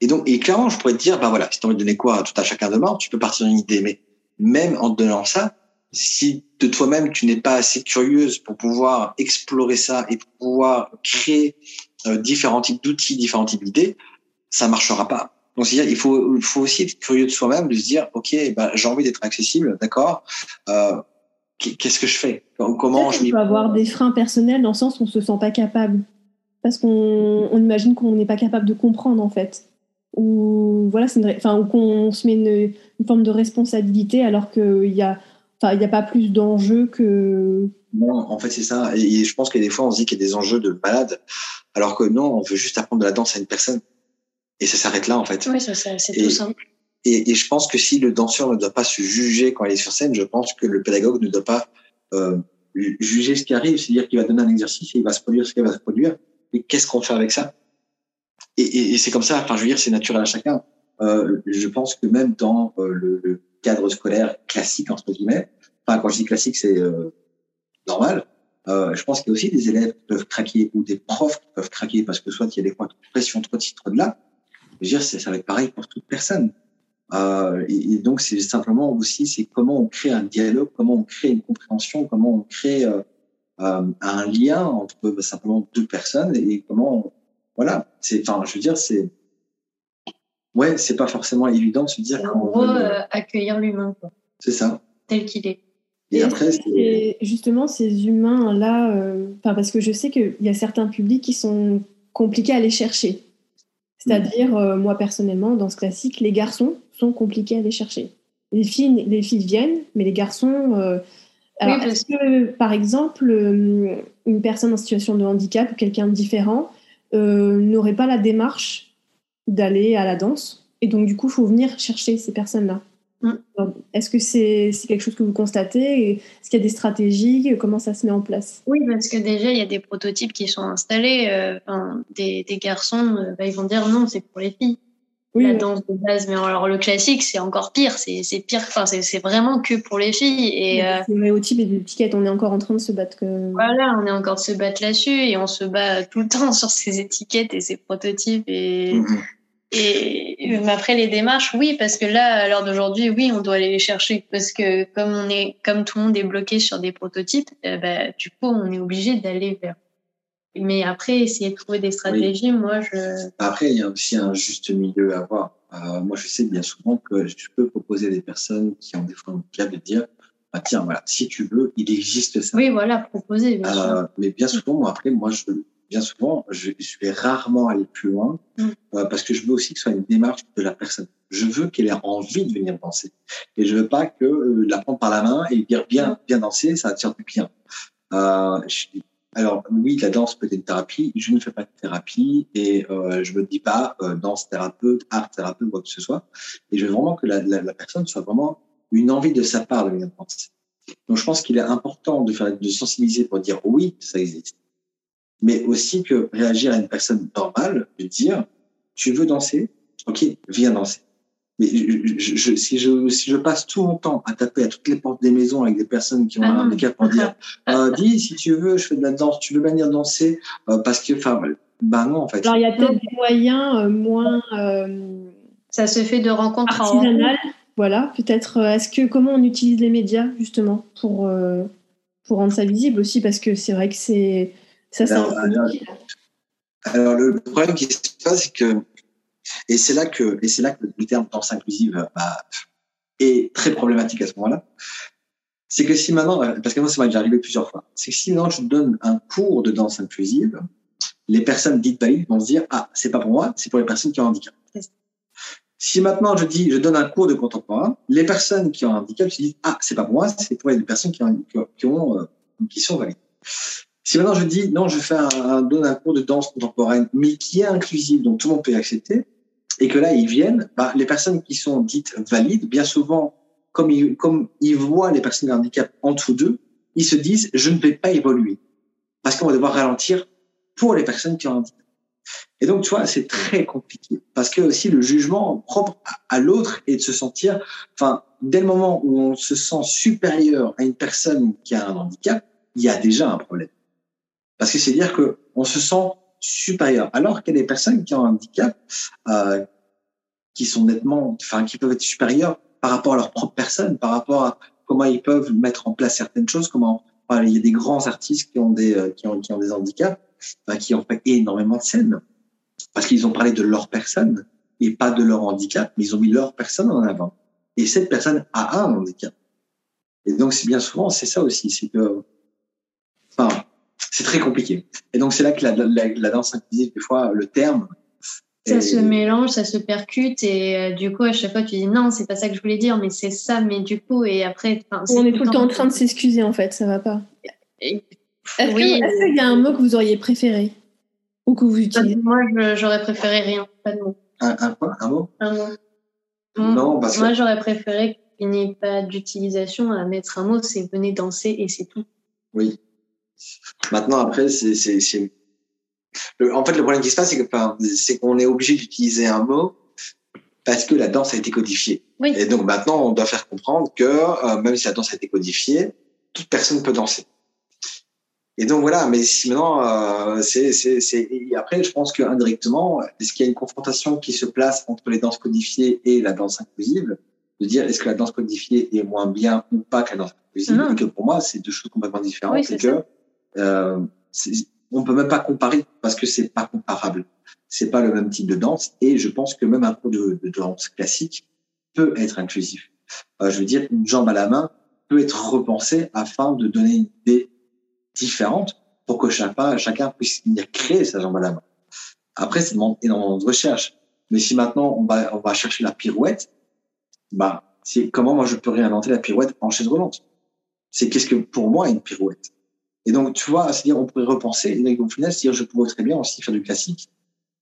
Et donc, clairement, je pourrais te dire, voilà, si tu as envie de donner quoi à tout à chacun demain, tu peux partir d'une idée. Mais même en te donnant ça, si de toi-même, tu n'es pas assez curieuse pour pouvoir explorer ça et pour pouvoir créer différents types d'outils, différents types d'idées, ça marchera pas. Donc, c'est-à-dire, il faut aussi être curieux de soi-même, de se dire, OK, j'ai envie d'être accessible, d'accord, qu'est-ce que je fais? Comment je m'y... On peut avoir des freins personnels dans le sens où on se sent pas capable. Parce qu'on imagine qu'on n'est pas capable de comprendre, en fait. Ou voilà, qu'on se met une forme de responsabilité alors qu'il y a, il y a pas plus d'enjeux que... Non, en fait, c'est ça. Et je pense que des fois, on se dit qu'il y a des enjeux de malade, alors que non, on veut juste apprendre de la danse à une personne. Et ça s'arrête là, en fait. Oui, c'est tout simple. Et je pense que si le danseur ne doit pas se juger quand il est sur scène, je pense que le pédagogue ne doit pas juger ce qui arrive. C'est-à-dire qu'il va donner un exercice et il va se produire ce qu'il va se produire. Mais qu'est-ce qu'on fait avec ça ? Et c'est comme ça, enfin, je veux dire, c'est naturel à chacun. Je pense que même dans le cadre scolaire classique, entre guillemets, enfin, quand je dis classique, c'est normal. Je pense qu'il y a aussi des élèves qui peuvent craquer ou des profs qui peuvent craquer parce que soit il y a des points de pression trop de ci, trop de là. Je veux dire, ça va être pareil pour toute personne. Et donc, c'est simplement aussi, c'est comment on crée un dialogue, comment on crée une compréhension, comment on crée un lien entre simplement deux personnes et comment on... Voilà, je veux dire, c'est pas forcément évident de se dire qu'on veut accueillir l'humain, quoi. C'est ça. Tel qu'il est. Et après, justement, ces humains-là, parce que je sais qu'il y a certains publics qui sont compliqués à aller chercher. C'est-à-dire, moi, personnellement, dans ce classique, les garçons sont compliqués à aller chercher. Les filles viennent, mais les garçons... alors, oui, est-ce que, par exemple, une personne en situation de handicap ou quelqu'un de différent n'aurait pas la démarche d'aller à la danse, et donc du coup il faut venir chercher ces personnes-là. Alors, est-ce que c'est quelque chose que vous constatez, et est-ce qu'il y a des stratégies, comment ça se met en place? Oui, parce que déjà il y a des prototypes qui sont installés, des garçons, ils vont dire non, c'est pour les filles. Oui, la danse de base, mais alors le classique c'est encore pire, c'est pire, c'est vraiment que pour les filles. Et c'est stéréotypes et des étiquettes, on est encore en train de se battre. Voilà, on est encore de se battre là-dessus et on se bat tout le temps sur ces étiquettes et ces prototypes et après les démarches, oui, parce que là à l'heure d'aujourd'hui, oui, on doit aller les chercher parce que comme tout le monde est bloqué sur des prototypes, du coup on est obligé d'aller vers. Mais après, essayer de trouver des stratégies, Après, il y a aussi un juste milieu à avoir. Moi, je sais bien souvent que je peux proposer à des personnes qui ont des fois un handicap de dire ah tiens, voilà, si tu veux, il existe ça. Oui, voilà, proposer. Mais bien souvent, je vais rarement aller plus loin parce que je veux aussi que ce soit une démarche de la personne. Je veux qu'elle ait envie de venir danser. Et je veux pas que la prendre par la main et dire bien danser, ça attire du bien. Alors oui, la danse peut être une thérapie. Je ne fais pas de thérapie et je me dis pas danse thérapeute, art thérapeute, quoi que ce soit. Et je veux vraiment que la personne soit vraiment une envie de sa part de venir danser. Donc je pense qu'il est important de sensibiliser pour dire oui, ça existe. Mais aussi que réagir à une personne normale, de dire tu veux danser, ok, viens danser. Mais si je passe tout mon temps à taper à toutes les portes des maisons avec des personnes qui ont un handicap pour dire dis si tu veux, je fais de la danse, tu veux venir danser parce que enfin non en fait. Alors il y a peut-être des moyens moins ça se fait de rencontre artisanale. Voilà, peut-être comment on utilise les médias justement pour rendre ça visible aussi, parce que c'est vrai que Alors, le problème qui se passe, c'est que, et c'est là que le terme danse inclusive, est très problématique à ce moment-là. C'est que si maintenant, parce que moi, ça m'est déjà arrivé plusieurs fois, c'est que si maintenant je donne un cours de danse inclusive, les personnes dites valides vont se dire, ah, c'est pas pour moi, c'est pour les personnes qui ont un handicap. Si maintenant je donne un cours de contemporain, les personnes qui ont un handicap se disent, ah, c'est pas pour moi, c'est pour les personnes qui sont valides. Si maintenant je dis, non, je fais un cours de danse contemporaine, mais qui est inclusif, donc tout le monde peut accepter, et que là, ils viennent, les personnes qui sont dites valides, bien souvent, comme ils voient les personnes de handicap entre d'eux, ils se disent, je ne vais pas évoluer. Parce qu'on va devoir ralentir pour les personnes qui ont un handicap. Et donc, tu vois, c'est très compliqué. Parce que aussi, le jugement propre à l'autre et de se sentir, dès le moment où on se sent supérieur à une personne qui a un handicap, il y a déjà un problème. Parce que c'est dire que on se sent supérieur, alors qu'il y a des personnes qui ont un handicap qui sont nettement, qui peuvent être supérieures par rapport à leur propre personne, par rapport à comment ils peuvent mettre en place certaines choses. Il y a des grands artistes qui ont des handicaps, qui ont fait énormément de scènes parce qu'ils ont parlé de leur personne et pas de leur handicap, mais ils ont mis leur personne en avant. Et cette personne a un handicap. Et donc c'est bien souvent c'est ça aussi, c'est que c'est très compliqué. Et donc, c'est là que la danse inclusive, des fois, le terme... se mélange, ça se percute. Et du coup, à chaque fois, tu dis non, c'est pas ça que je voulais dire, mais c'est ça. Mais du coup, et après... On est tout le temps en train de s'excuser, en fait. Ça va pas. Est-ce qu'il y a un mot que vous auriez préféré ou que vous utilisez? Moi, j'aurais préféré rien. Pas de mot. Un mot? Un mot. Non, parce que... Moi, j'aurais préféré qu'il n'y ait pas d'utilisation à mettre un mot. C'est « venez danser » et c'est tout. Oui. Maintenant, après, en fait, le problème qui se passe, c'est qu'on est obligé d'utiliser un mot parce que la danse a été codifiée. Oui. Et donc, maintenant, on doit faire comprendre que même si la danse a été codifiée, toute personne peut danser. Et donc, voilà. Mais sinon, et après, je pense qu'indirectement, est-ce qu'il y a une confrontation qui se place entre les danses codifiées et la danse inclusive? De dire, est-ce que la danse codifiée est moins bien ou pas que la danse inclusive? Et que pour moi, c'est deux choses complètement différentes. Oui, c'est que on peut même pas comparer parce que c'est pas comparable. C'est pas le même type de danse et je pense que même un cours de danse classique peut être inclusif. Je veux dire, une jambe à la main peut être repensée afin de donner une idée différente pour que chacun puisse venir créer sa jambe à la main. Après, ça demande énormément de recherche. Mais si maintenant on va chercher la pirouette, c'est comment moi je peux réinventer la pirouette en chaise roulante. C'est qu'est-ce que pour moi une pirouette? Et donc, tu vois, c'est-à-dire, on pourrait repenser, et donc, au final, c'est-à-dire, je pourrais très bien aussi faire du classique,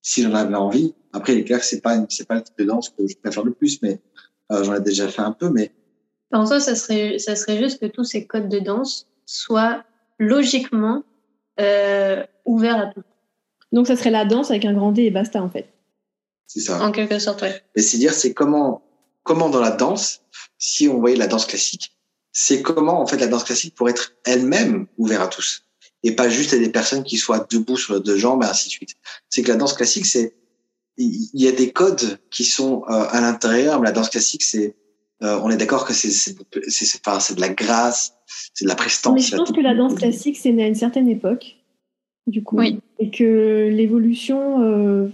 si j'en avais envie. Après, il est clair que c'est pas le type de danse que je préfère le plus, mais, j'en ai déjà fait un peu, mais. En soi, ça serait juste que tous ces codes de danse soient logiquement, ouverts à tout. Donc, ça serait la danse avec un grand D et basta, en fait. C'est ça. En quelque sorte, ouais. Et c'est-à-dire, c'est comment dans la danse, si on voyait la danse classique, c'est comment en fait la danse classique pourrait être elle-même ouverte à tous et pas juste à des personnes qui soient debout sur les deux jambes et ainsi de suite. C'est que la danse classique, il y a des codes qui sont à l'intérieur, mais la danse classique, on est d'accord que c'est de la grâce, c'est de la prestance. Mais je pense que la danse classique, c'est née à une certaine époque, du coup, oui. Et que l'évolution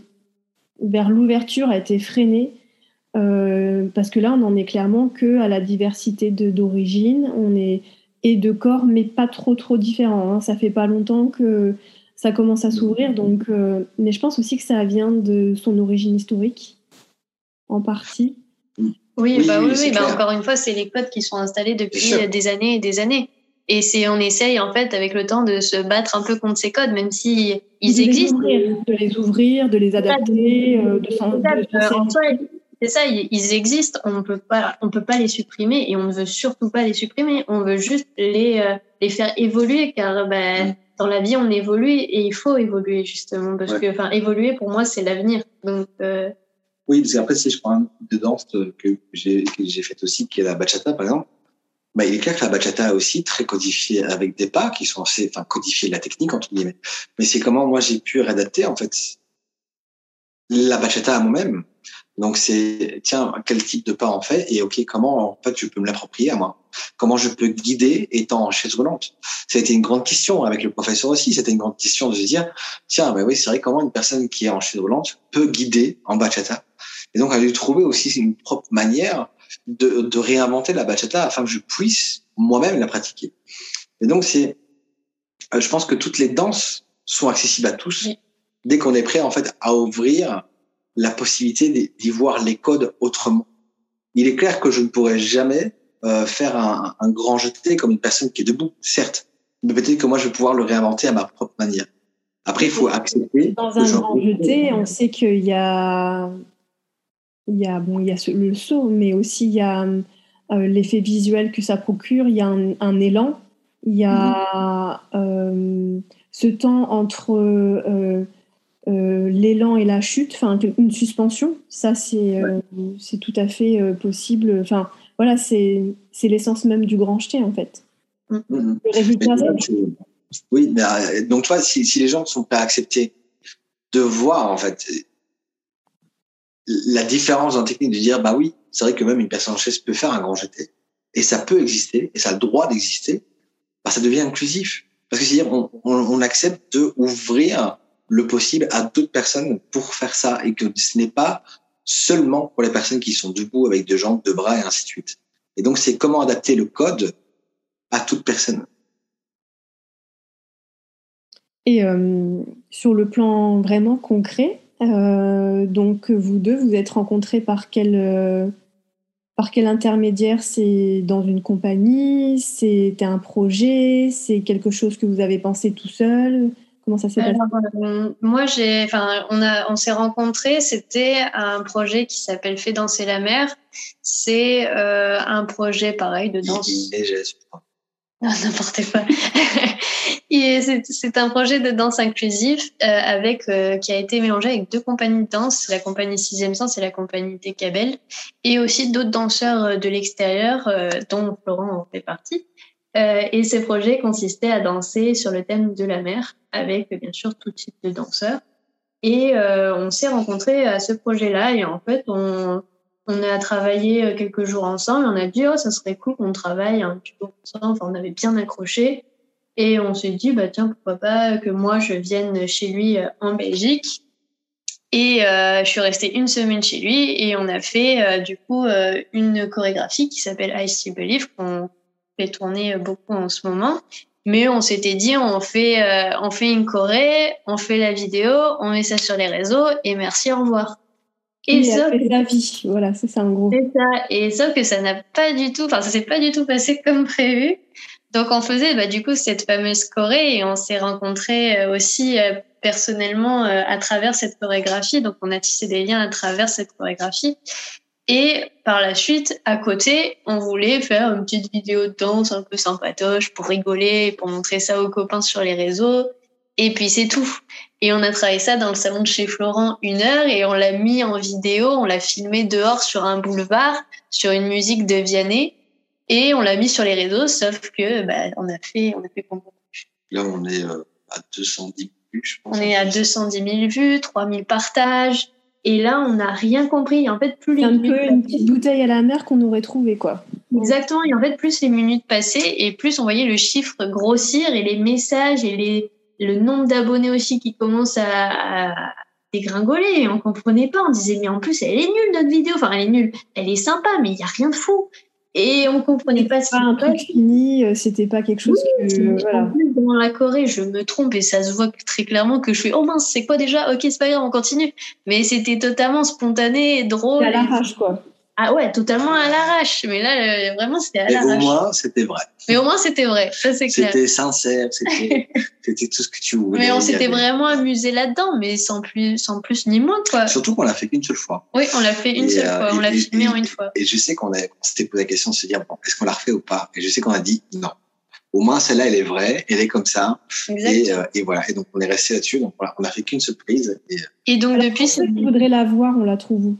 vers l'ouverture a été freinée Parce que là, on n'en est clairement qu'à la diversité d'origine, on est, et de corps, mais pas trop différents. Hein. Ça fait pas longtemps que ça commence à s'ouvrir, donc, mais je pense aussi que ça vient de son origine historique, en partie. Oui, encore une fois, c'est les codes qui sont installés depuis des années et des années. Et c'est, on essaye, en fait, avec le temps, de se battre un peu contre ces codes, même s'ils existent. De les ouvrir, de les adapter, c'est ça, ils existent, on peut pas les supprimer et on ne veut surtout pas les supprimer. On veut juste les faire évoluer car dans la vie on évolue et il faut évoluer justement parce que évoluer pour moi c'est l'avenir. Donc oui, parce qu'après si je prends de danse que j'ai faite aussi qui est la bachata par exemple, il est clair que la bachata est aussi très codifiée avec des pas qui sont assez codifiés la technique entre guillemets. Mais c'est comment moi j'ai pu réadapter en fait la bachata à moi-même. Donc c'est quel type de pas on fait et comment en fait je peux me l'approprier à moi, comment je peux guider étant en chaise roulante. Ça a été une grande question avec le professeur aussi, c'était une grande question de se dire c'est vrai, comment une personne qui est en chaise roulante peut guider en bachata, et donc elle a dû trouver aussi une propre manière de réinventer la bachata afin que je puisse moi-même la pratiquer. Et donc c'est, je pense que toutes les danses sont accessibles à tous dès qu'on est prêt en fait à ouvrir la possibilité d'y voir les codes autrement. Il est clair que je ne pourrais jamais faire un grand jeté comme une personne qui est debout, certes, mais peut-être que moi, je vais pouvoir le réinventer à ma propre manière. Après, il faut accepter... Dans un grand jeté, on sait qu'il y a... le saut, mais aussi il y a l'effet visuel que ça procure, il y a un élan, il y a ce temps entre... l'élan et la chute, une suspension, ça c'est tout à fait possible. C'est l'essence même du grand jeté en fait. Le résultat. Donc toi, si les gens ne sont pas acceptés de voir en fait la différence dans la technique, de dire c'est vrai que même une personne en chaise peut faire un grand jeté et ça peut exister et ça a le droit d'exister, ça devient inclusif parce que c'est-à-dire on accepte de ouvrir le possible à d'autres personnes pour faire ça et que ce n'est pas seulement pour les personnes qui sont debout avec deux jambes, deux bras et ainsi de suite. Et donc, c'est comment adapter le code à toute personne. Et sur le plan vraiment concret, donc vous deux, vous êtes rencontrés par quel intermédiaire? C'est dans une compagnie? C'était un projet? C'est quelque chose que vous avez pensé tout seul? Comment ça s'est passé? Moi, on s'est rencontrés, c'était un projet qui s'appelle Fait danser la mer. C'est un projet pareil de danse. N'importe quoi. Et c'est un projet de danse inclusif qui a été mélangé avec deux compagnies de danse, la compagnie Sixième Sens et la compagnie Técabelle, et aussi d'autres danseurs de l'extérieur, dont Florent en fait partie. Et ces projets consistaient à danser sur le thème de la mer avec bien sûr tout type de danseurs. Et on s'est rencontrés à ce projet-là et en fait on a travaillé quelques jours ensemble. On a dit ça serait cool qu'on travaille un petit peu ensemble. On avait bien accroché et on s'est dit pourquoi pas que moi je vienne chez lui en Belgique. Et je suis restée une semaine chez lui et on a fait une chorégraphie qui s'appelle I Still Believe qu'on fait tourner beaucoup en ce moment, mais on s'était dit on fait une choré, on fait la vidéo, on met ça sur les réseaux et merci, au revoir. Et ça fait la vie, voilà, c'est ça en gros. C'est ça, et sauf que ça n'a pas du tout, ça s'est pas du tout passé comme prévu. Donc on faisait du coup cette fameuse choré et on s'est rencontrés aussi personnellement à travers cette chorégraphie. Donc on a tissé des liens à travers cette chorégraphie. Et par la suite, à côté, on voulait faire une petite vidéo de danse un peu sympatoche pour rigoler, pour montrer ça aux copains sur les réseaux. Et puis, c'est tout. Et on a travaillé ça dans le salon de chez Florent 1 heure et on l'a mis en vidéo. On l'a filmé dehors sur un boulevard, sur une musique de Vianney. Et on l'a mis sur les réseaux, sauf que on a fait combien de vues. Là, on est à 210 vues, je pense. On est à 210 000 vues, 3000 partages. Et là, on n'a rien compris. En fait, plus c'est un peu une petite bouteille à la mer qu'on aurait trouvée, quoi. Exactement. Et en fait, plus les minutes passaient et plus on voyait le chiffre grossir et les messages et le nombre d'abonnés aussi qui commencent à, à, dégringolait, on comprenait pas, on disait mais en plus elle est nulle notre vidéo, enfin elle est nulle, elle est sympa mais il y a rien de fou. Et on comprenait pas ce un truc fini, c'était pas quelque chose que voilà. En plus, dans la Corée, je me trompe et ça se voit très clairement que je suis oh mince, c'est quoi déjà? OK, c'est pas grave, on continue. Mais c'était totalement spontané, drôle. À l'arrache quoi. Ah ouais, totalement à l'arrache, mais là vraiment c'était à l'arrache. Mais au moins, c'était vrai. Mais au moins c'était vrai, ça c'est clair. C'était sincère, c'était tout ce que tu voulais. Mais on s'était vraiment amusé là-dedans, mais sans plus ni moins quoi. Surtout qu'on l'a fait qu'une seule fois. Oui, on l'a fait une seule fois, on l'a filmé en une fois. Et je sais qu'on s'était posé la question de se dire bon, est-ce qu'on la refait ou pas? Et je sais qu'on a dit non. Au moins celle-là elle est vraie, elle est comme ça. Et voilà, et donc on est resté là-dessus, donc on a fait qu'une seule prise et donc alors, depuis si vous voudrez la voir, on la trouve où?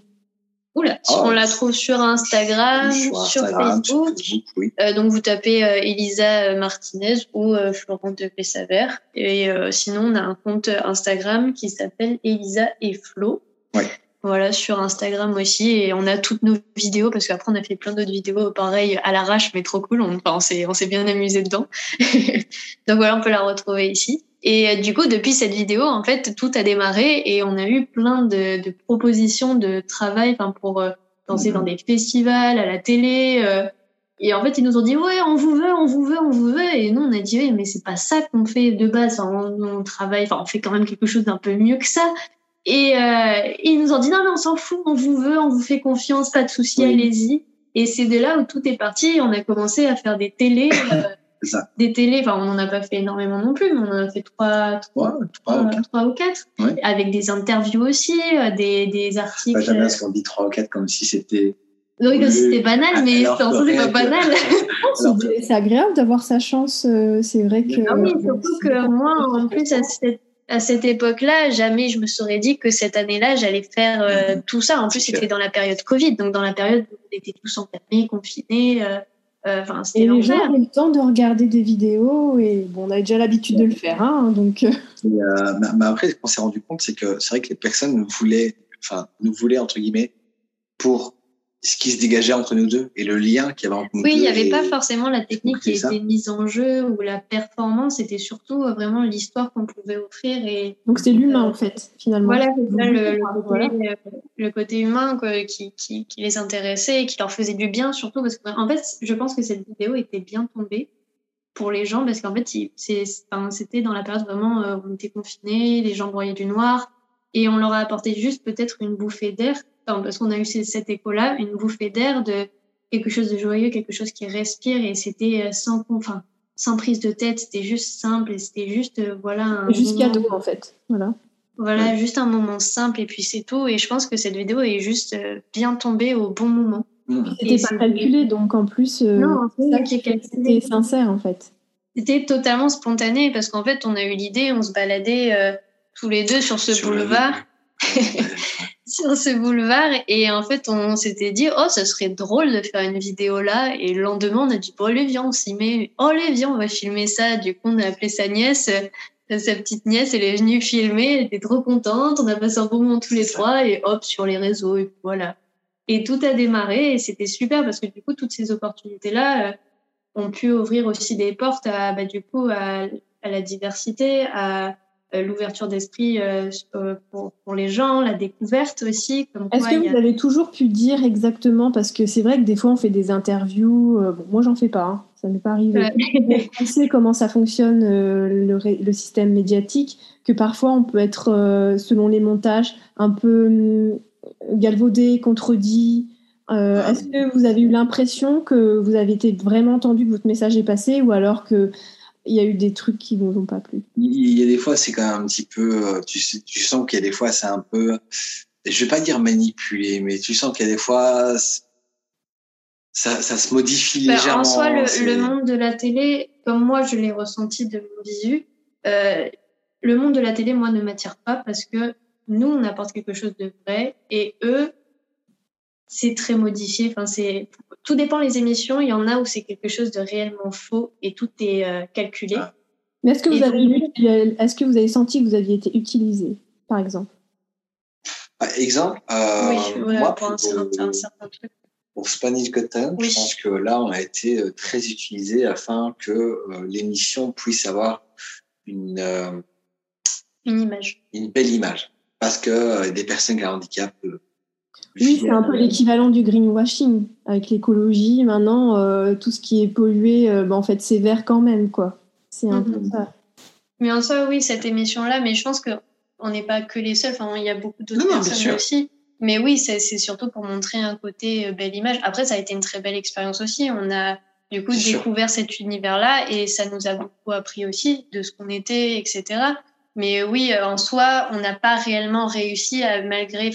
Oula, oh, on la trouve sur Instagram, sur Facebook oui. Donc vous tapez Elisa Martinez ou Florent de Pessaver. Et sinon, on a un compte Instagram qui s'appelle Elisa et Flo. Ouais. Voilà, sur Instagram aussi. Et on a toutes nos vidéos, parce qu'après, on a fait plein d'autres vidéos, pareil, à l'arrache, mais trop cool. On s'est bien amusé dedans. Donc voilà, on peut la retrouver ici. Et du coup, depuis cette vidéo, en fait, tout a démarré et on a eu plein de propositions de travail pour danser dans des festivals, à la télé. Et en fait, ils nous ont dit « Ouais, on vous veut ». Et nous, on a dit « Ouais, mais c'est pas ça qu'on fait de base. On travaille, on fait quand même quelque chose d'un peu mieux que ça ». Et ils nous ont dit « Non, mais on s'en fout, on vous veut, on vous fait confiance, pas de souci, allez-y ». Et c'est de là où tout est parti et on a commencé à faire des télés... ça. Des télés, on n'en a pas fait énormément non plus, mais on en a fait trois ou quatre, ouais. Avec des interviews aussi, des articles. Enfin, j'aime bien ce qu'on dit 3 ou 4 comme si c'était. Oui, comme si c'était banal, mais c'est pas banal. C'est agréable d'avoir sa chance, c'est vrai que. Non, mais surtout que moi, en plus, à cette époque-là, jamais je me serais dit que cette année-là, j'allais faire tout ça. En plus, c'était dans la période Covid, donc dans la période où on était tous enfermés, confinés. Et les gens ont le temps de regarder des vidéos et bon, on a déjà l'habitude de le faire donc... mais après ce qu'on s'est rendu compte c'est que c'est vrai que les personnes nous voulaient entre guillemets pour ce qui se dégageait entre nous deux et le lien qu'il y avait entre nous deux. Oui, il n'y avait pas forcément la technique qui était mise en jeu ou la performance, c'était surtout vraiment l'histoire qu'on pouvait offrir. Et donc c'est l'humain en fait, finalement. Voilà, c'est ça le côté humain quoi, qui les intéressait et qui leur faisait du bien surtout parce que en fait, je pense que cette vidéo était bien tombée pour les gens parce qu'en fait, c'était dans la période vraiment où on était confinés, les gens broyaient du noir et on leur a apporté juste peut-être une bouffée d'air. Parce qu'on a eu cet écho-là, une bouffée d'air de quelque chose de joyeux, quelque chose qui respire, et c'était sans prise de tête, c'était juste simple, et c'était juste cadeau en fait. Voilà, juste un moment simple, et puis c'est tout. Et je pense que cette vidéo est juste bien tombée au bon moment. C'était pas calculé, donc en plus, c'était sincère en fait. C'était totalement spontané parce qu'en fait, on a eu l'idée, on se baladait tous les deux sur ce boulevard. Et en fait on s'était dit oh ça serait drôle de faire une vidéo là et le lendemain on a dit bon allez viens on s'y met, on va filmer ça. Du coup on a appelé sa petite nièce, elle est venue filmer, elle était trop contente, on a passé un bon moment tous les trois et hop sur les réseaux et voilà. Et tout a démarré et c'était super parce que du coup toutes ces opportunités là ont pu ouvrir aussi des portes à la diversité, à l'ouverture d'esprit pour les gens, la découverte aussi. Est-ce que vous avez toujours pu dire exactement, parce que c'est vrai que des fois on fait des interviews, moi j'en fais pas, ça m'est pas arrivé. On sait comment ça fonctionne le système médiatique, que parfois on peut être, selon les montages, un peu galvaudé, contredit. Est-ce que vous avez eu l'impression que vous avez été vraiment entendu, que votre message est passé, ou alors que il y a eu des trucs qui ne nous ont pas plu? Il y a des fois, c'est quand même un petit peu... Tu sens qu'il y a des fois, c'est un peu... Je ne vais pas dire manipulé, mais tu sens qu'il y a des fois... Ça se modifie légèrement. En soi, le monde de la télé, comme moi, je l'ai ressenti de mon visu, le monde de la télé, moi, ne m'attire pas parce que nous, on apporte quelque chose de vrai et eux, c'est très modifié. Tout dépend des émissions. Il y en a où c'est quelque chose de réellement faux et tout est calculé. Mais est-ce que vous avez senti que vous aviez été utilisé, par exemple ? Par exemple, moi, pour un certain truc. Pour Spanish Got Talent, je pense que là, on a été très utilisé afin que l'émission puisse avoir une image. Une belle image. parce que des personnes à handicap. Oui, c'est un peu l'équivalent du greenwashing avec l'écologie. Maintenant, tout ce qui est pollué, en fait, c'est vert quand même, quoi. C'est un peu ça. Mais en soi, oui, cette émission-là, mais je pense qu'on n'est pas que les seuls. Enfin, il y a beaucoup d'autres personnes aussi. Mais oui, c'est surtout pour montrer un côté belle image. Après, ça a été une très belle expérience aussi. On a du coup découvert cet univers-là et ça nous a beaucoup appris aussi de ce qu'on était, etc. Mais oui, en soi, on n'a pas réellement réussi à, malgré...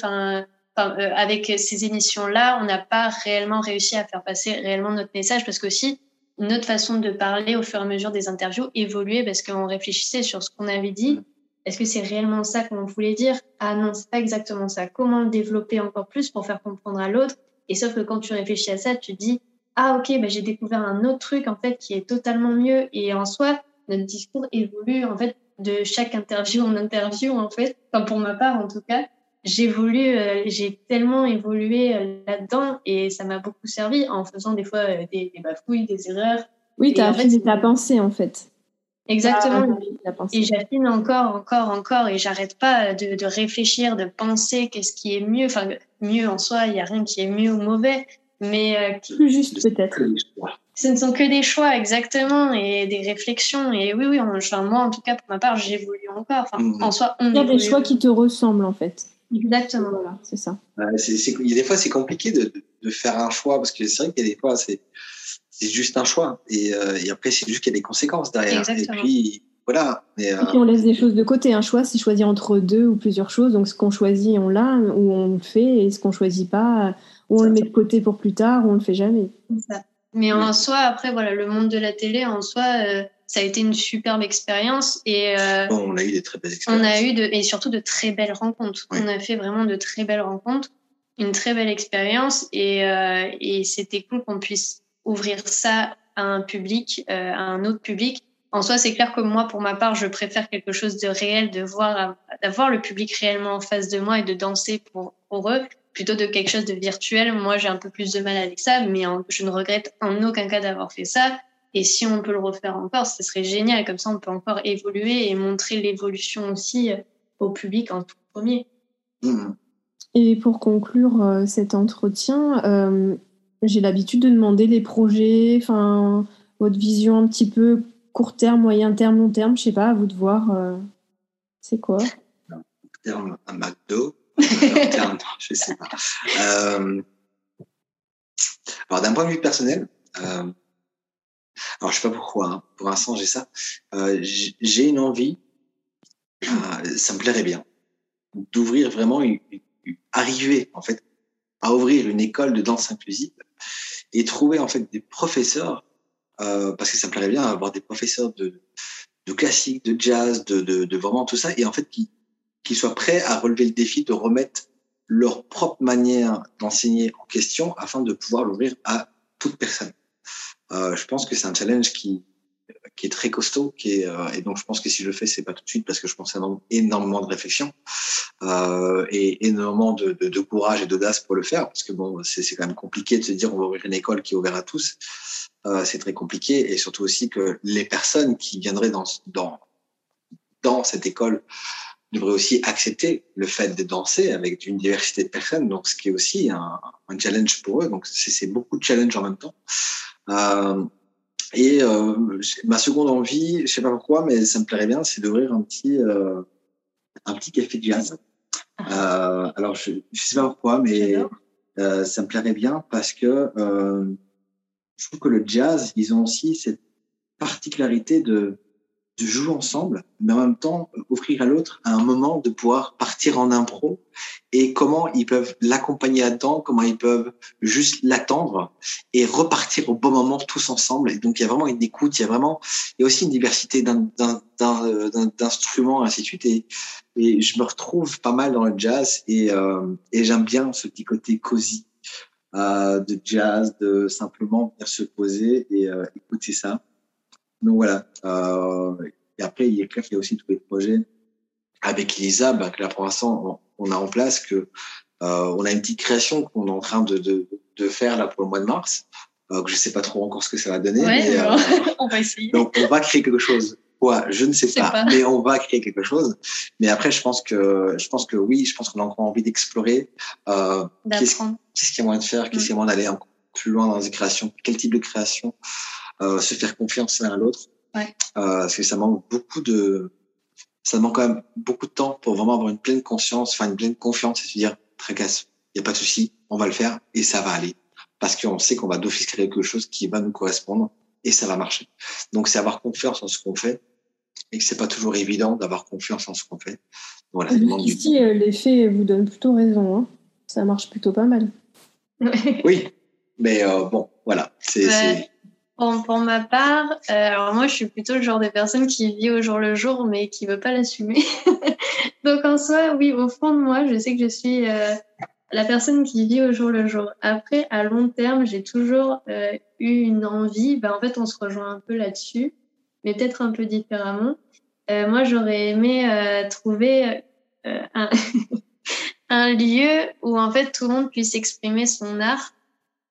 avec ces émissions-là, on n'a pas réellement réussi à faire passer réellement notre message parce qu'aussi, notre façon de parler au fur et à mesure des interviews évoluait parce qu'on réfléchissait sur ce qu'on avait dit. Est-ce que c'est réellement ça qu'on voulait dire ? Ah non, c'est pas exactement ça. Comment le développer encore plus pour faire comprendre à l'autre ? Et sauf que quand tu réfléchis à ça, tu te dis « Ah ok, j'ai découvert un autre truc en fait qui est totalement mieux. » Et en soi, notre discours évolue en fait de chaque interview en interview en fait. Enfin, pour ma part en tout cas. J'ai tellement évolué là-dedans et ça m'a beaucoup servi en faisant des fois des bafouilles, des erreurs. Oui, t'as appris ta pensée en fait. Exactement. Et j'affine encore et j'arrête pas de réfléchir, de penser qu'est-ce qui est mieux. Enfin, mieux en soi, il n'y a rien qui est mieux ou mauvais, mais... plus juste peut-être. Ce ne sont que des choix, exactement, et des réflexions. Et oui, moi en tout cas, pour ma part, j'évolue encore. Enfin, en soi, on évolue. Il y a des choix qui te ressemblent en fait. Exactement, voilà, c'est ça. Des fois, c'est compliqué de faire un choix parce que c'est vrai qu'il y a des fois, c'est juste un choix et après, c'est juste qu'il y a des conséquences derrière. Exactement. Et puis, voilà. Et puis, on laisse des choses de côté. Un choix, c'est choisir entre deux ou plusieurs choses. Donc, ce qu'on choisit, on l'a ou on le fait et ce qu'on choisit pas, ou on le met de côté pour plus tard ou on le fait jamais. C'est ça. Mais en soi, après, voilà, le monde de la télé, en soi... ça a été une superbe expérience et on a eu des très belles expériences. On a eu et surtout de très belles rencontres. Oui. On a fait vraiment de très belles rencontres, une très belle expérience et c'était cool qu'on puisse ouvrir ça à un public, à un autre public. En soi, c'est clair que moi, pour ma part, je préfère quelque chose de réel, d'avoir le public réellement en face de moi et de danser pour eux, plutôt de quelque chose de virtuel. Moi, j'ai un peu plus de mal avec ça, mais je ne regrette en aucun cas d'avoir fait ça. Et si on peut le refaire encore, ce serait génial. Comme ça, on peut encore évoluer et montrer l'évolution aussi au public en tout premier. Et pour conclure cet entretien, j'ai l'habitude de demander les projets, votre vision un petit peu court terme, moyen terme, long terme. Je sais pas, à vous de voir. C'est quoi ? Court terme, un McDo. Long terme, je sais pas. Alors, d'un point de vue personnel... Alors je sais pas pourquoi, pour l'instant j'ai ça. J'ai une envie, ça me plairait bien, d'ouvrir vraiment, arriver en fait à ouvrir une école de danse inclusive et trouver en fait des professeurs, parce que ça me plairait bien avoir des professeurs de classique, de jazz, de vraiment tout ça, et en fait qui soient prêts à relever le défi de remettre leur propre manière d'enseigner en question afin de pouvoir l'ouvrir à toute personne. Je pense que c'est un challenge qui est très costaud, et donc je pense que si je le fais, c'est pas tout de suite parce que je pense à énormément de réflexion et énormément de courage et d'audace pour le faire, parce que c'est quand même compliqué de se dire on va ouvrir une école qui est ouverte à tous. C'est très compliqué, et surtout aussi que les personnes qui viendraient dans cette école devraient aussi accepter le fait de danser avec une diversité de personnes, donc ce qui est aussi un challenge pour eux. Donc c'est beaucoup de challenges en même temps. Ma seconde envie, je sais pas pourquoi, mais ça me plairait bien, c'est d'ouvrir un petit café de jazz. Alors je sais pas pourquoi, mais ça me plairait bien parce que je trouve que le jazz, ils ont aussi cette particularité de jouer ensemble, mais en même temps offrir à l'autre à un moment de pouvoir partir en impro et comment ils peuvent l'accompagner là-dedans, comment ils peuvent juste l'attendre et repartir au bon moment tous ensemble. Et donc il y a vraiment une écoute, il y a aussi une diversité d'instruments, ainsi de suite. Et je me retrouve pas mal dans le jazz et j'aime bien ce petit côté cosy de jazz, de simplement venir se poser et écouter ça. Donc voilà. Et après, il est clair qu'il y a aussi tous les projets avec Elisa, que là pour l'instant on a en place, on a une petite création qu'on est en train de faire là pour le mois de mars, que je sais pas trop encore ce que ça va donner. Ouais, mais, on va essayer. Donc on va créer quelque chose quoi, je ne sais pas, mais on va créer quelque chose. Mais après, je pense que oui, je pense qu'on a encore envie d'explorer. Qu'est-ce qu'il y a moyen de faire, qu'est-ce qu'il y a moyen d'aller encore plus loin dans les créations, quel type de création, se faire confiance l'un à l'autre. Ouais. Parce que ça demande quand même beaucoup de temps pour vraiment avoir une pleine conscience, enfin une pleine confiance, et se dire, tracasse, il n'y a pas de souci, on va le faire et ça va aller. Parce qu'on sait qu'on va d'office créer quelque chose qui va nous correspondre et ça va marcher. Donc, c'est avoir confiance en ce qu'on fait et que c'est pas toujours évident d'avoir confiance en ce qu'on fait. Voilà. Ici, les faits vous donnent plutôt raison, hein. Ça marche plutôt pas mal. Oui, mais bon, voilà. C'est... Pour ma part, alors moi, je suis plutôt le genre de personne qui vit au jour le jour, mais qui veut pas l'assumer. Donc, en soi, oui, au fond de moi, je sais que je suis la personne qui vit au jour le jour. Après, à long terme, j'ai toujours eu une envie. Ben, en fait, on se rejoint un peu là-dessus, mais peut-être un peu différemment. Moi, j'aurais aimé trouver un lieu où, en fait, tout le monde puisse exprimer son art.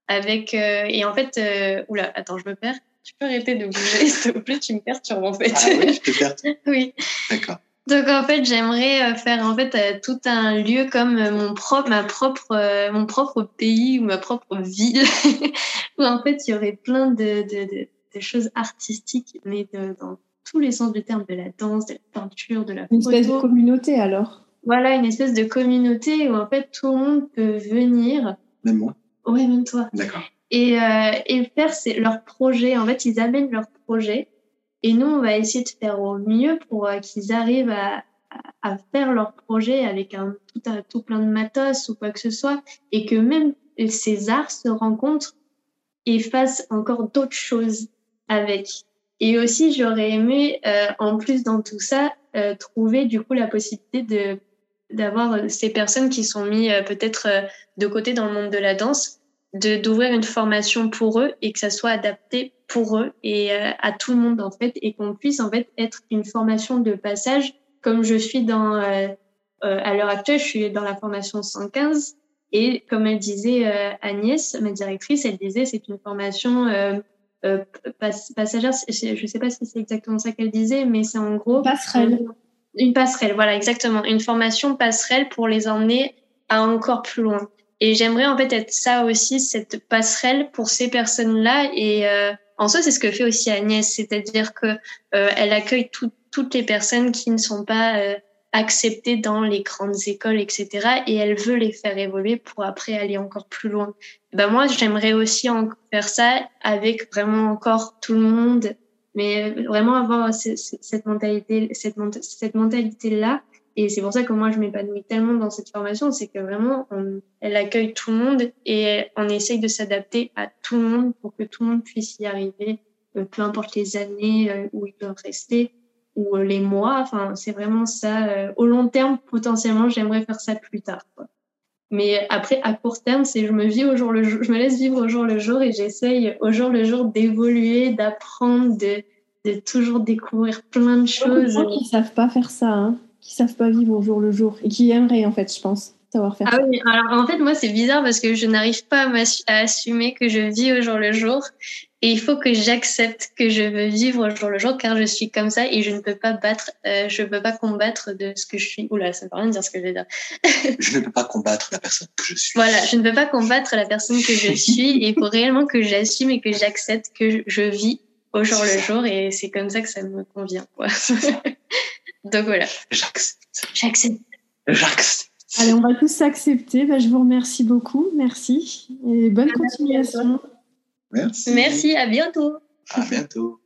Avec et en fait oula, attends, je me perds, tu peux arrêter de bouger s'il te plaît, tu me perturbes en fait. Ah oui, je te perturbe. Oui, d'accord. Donc en fait j'aimerais faire en fait tout un lieu comme mon propre pays ou ma propre ville où en fait il y aurait plein de choses artistiques, mais dans tous les sens du terme, de la danse, de la peinture, de la photo. Une espèce de communauté. Alors voilà, une espèce de communauté où en fait tout le monde peut venir, même moi. Ouais, même toi. D'accord. Et faire leur projet. En fait, ils amènent leur projet et nous, on va essayer de faire au mieux pour qu'ils arrivent à faire leur projet avec tout plein de matos ou quoi que ce soit, et que même ces arts se rencontrent et fassent encore d'autres choses avec. Et aussi, j'aurais aimé, en plus dans tout ça, trouver du coup la possibilité d'avoir ces personnes qui sont mises peut-être de côté dans le monde de la danse, d'ouvrir une formation pour eux et que ça soit adapté pour eux et à tout le monde en fait, et qu'on puisse en fait être une formation de passage, comme je suis dans à l'heure actuelle je suis dans la formation 115, et comme elle disait Agnès, ma directrice, elle disait c'est une formation passagère, je sais pas si c'est exactement ça qu'elle disait, mais c'est en gros passerelle. Une passerelle, voilà, exactement. Une formation passerelle pour les emmener à encore plus loin. Et j'aimerais en fait être ça aussi, cette passerelle pour ces personnes-là. Et en soi, c'est ce que fait aussi Agnès, c'est-à-dire que elle accueille toutes les personnes qui ne sont pas acceptées dans les grandes écoles, etc. Et elle veut les faire évoluer pour après aller encore plus loin. Ben moi, j'aimerais aussi faire ça avec vraiment encore tout le monde. Mais vraiment avoir cette mentalité-là. Et c'est pour ça que moi, je m'épanouis tellement dans cette formation. C'est que vraiment, elle accueille tout le monde et on essaye de s'adapter à tout le monde pour que tout le monde puisse y arriver, peu importe les années où ils doivent rester ou les mois. Enfin, c'est vraiment ça. Au long terme, potentiellement, j'aimerais faire ça plus tard, quoi. Mais après, à court terme, c'est je me laisse vivre au jour le jour et j'essaye au jour le jour d'évoluer, d'apprendre, de toujours découvrir plein de choses. Il y a des gens qui savent pas faire ça, hein, qui savent pas vivre au jour le jour et qui aimeraient en fait, je pense, savoir faire ça. Ah oui, alors en fait, moi c'est bizarre parce que je n'arrive pas à assumer que je vis au jour le jour, et il faut que j'accepte que je veux vivre au jour le jour car je suis comme ça et je ne peux pas je peux pas combattre de ce que je suis. Oula, ça ne veut rien dire ce que je vais dire. Je ne peux pas combattre la personne que je suis. Voilà, je ne peux pas combattre la personne que je suis, et il faut réellement que j'assume et que j'accepte que je vis au jour le jour, et c'est comme ça que ça me convient, quoi. Donc voilà. J'accepte. Allez, on va tous s'accepter. Je vous remercie beaucoup. Merci et bonne continuation. Merci. Merci, à bientôt. À bientôt.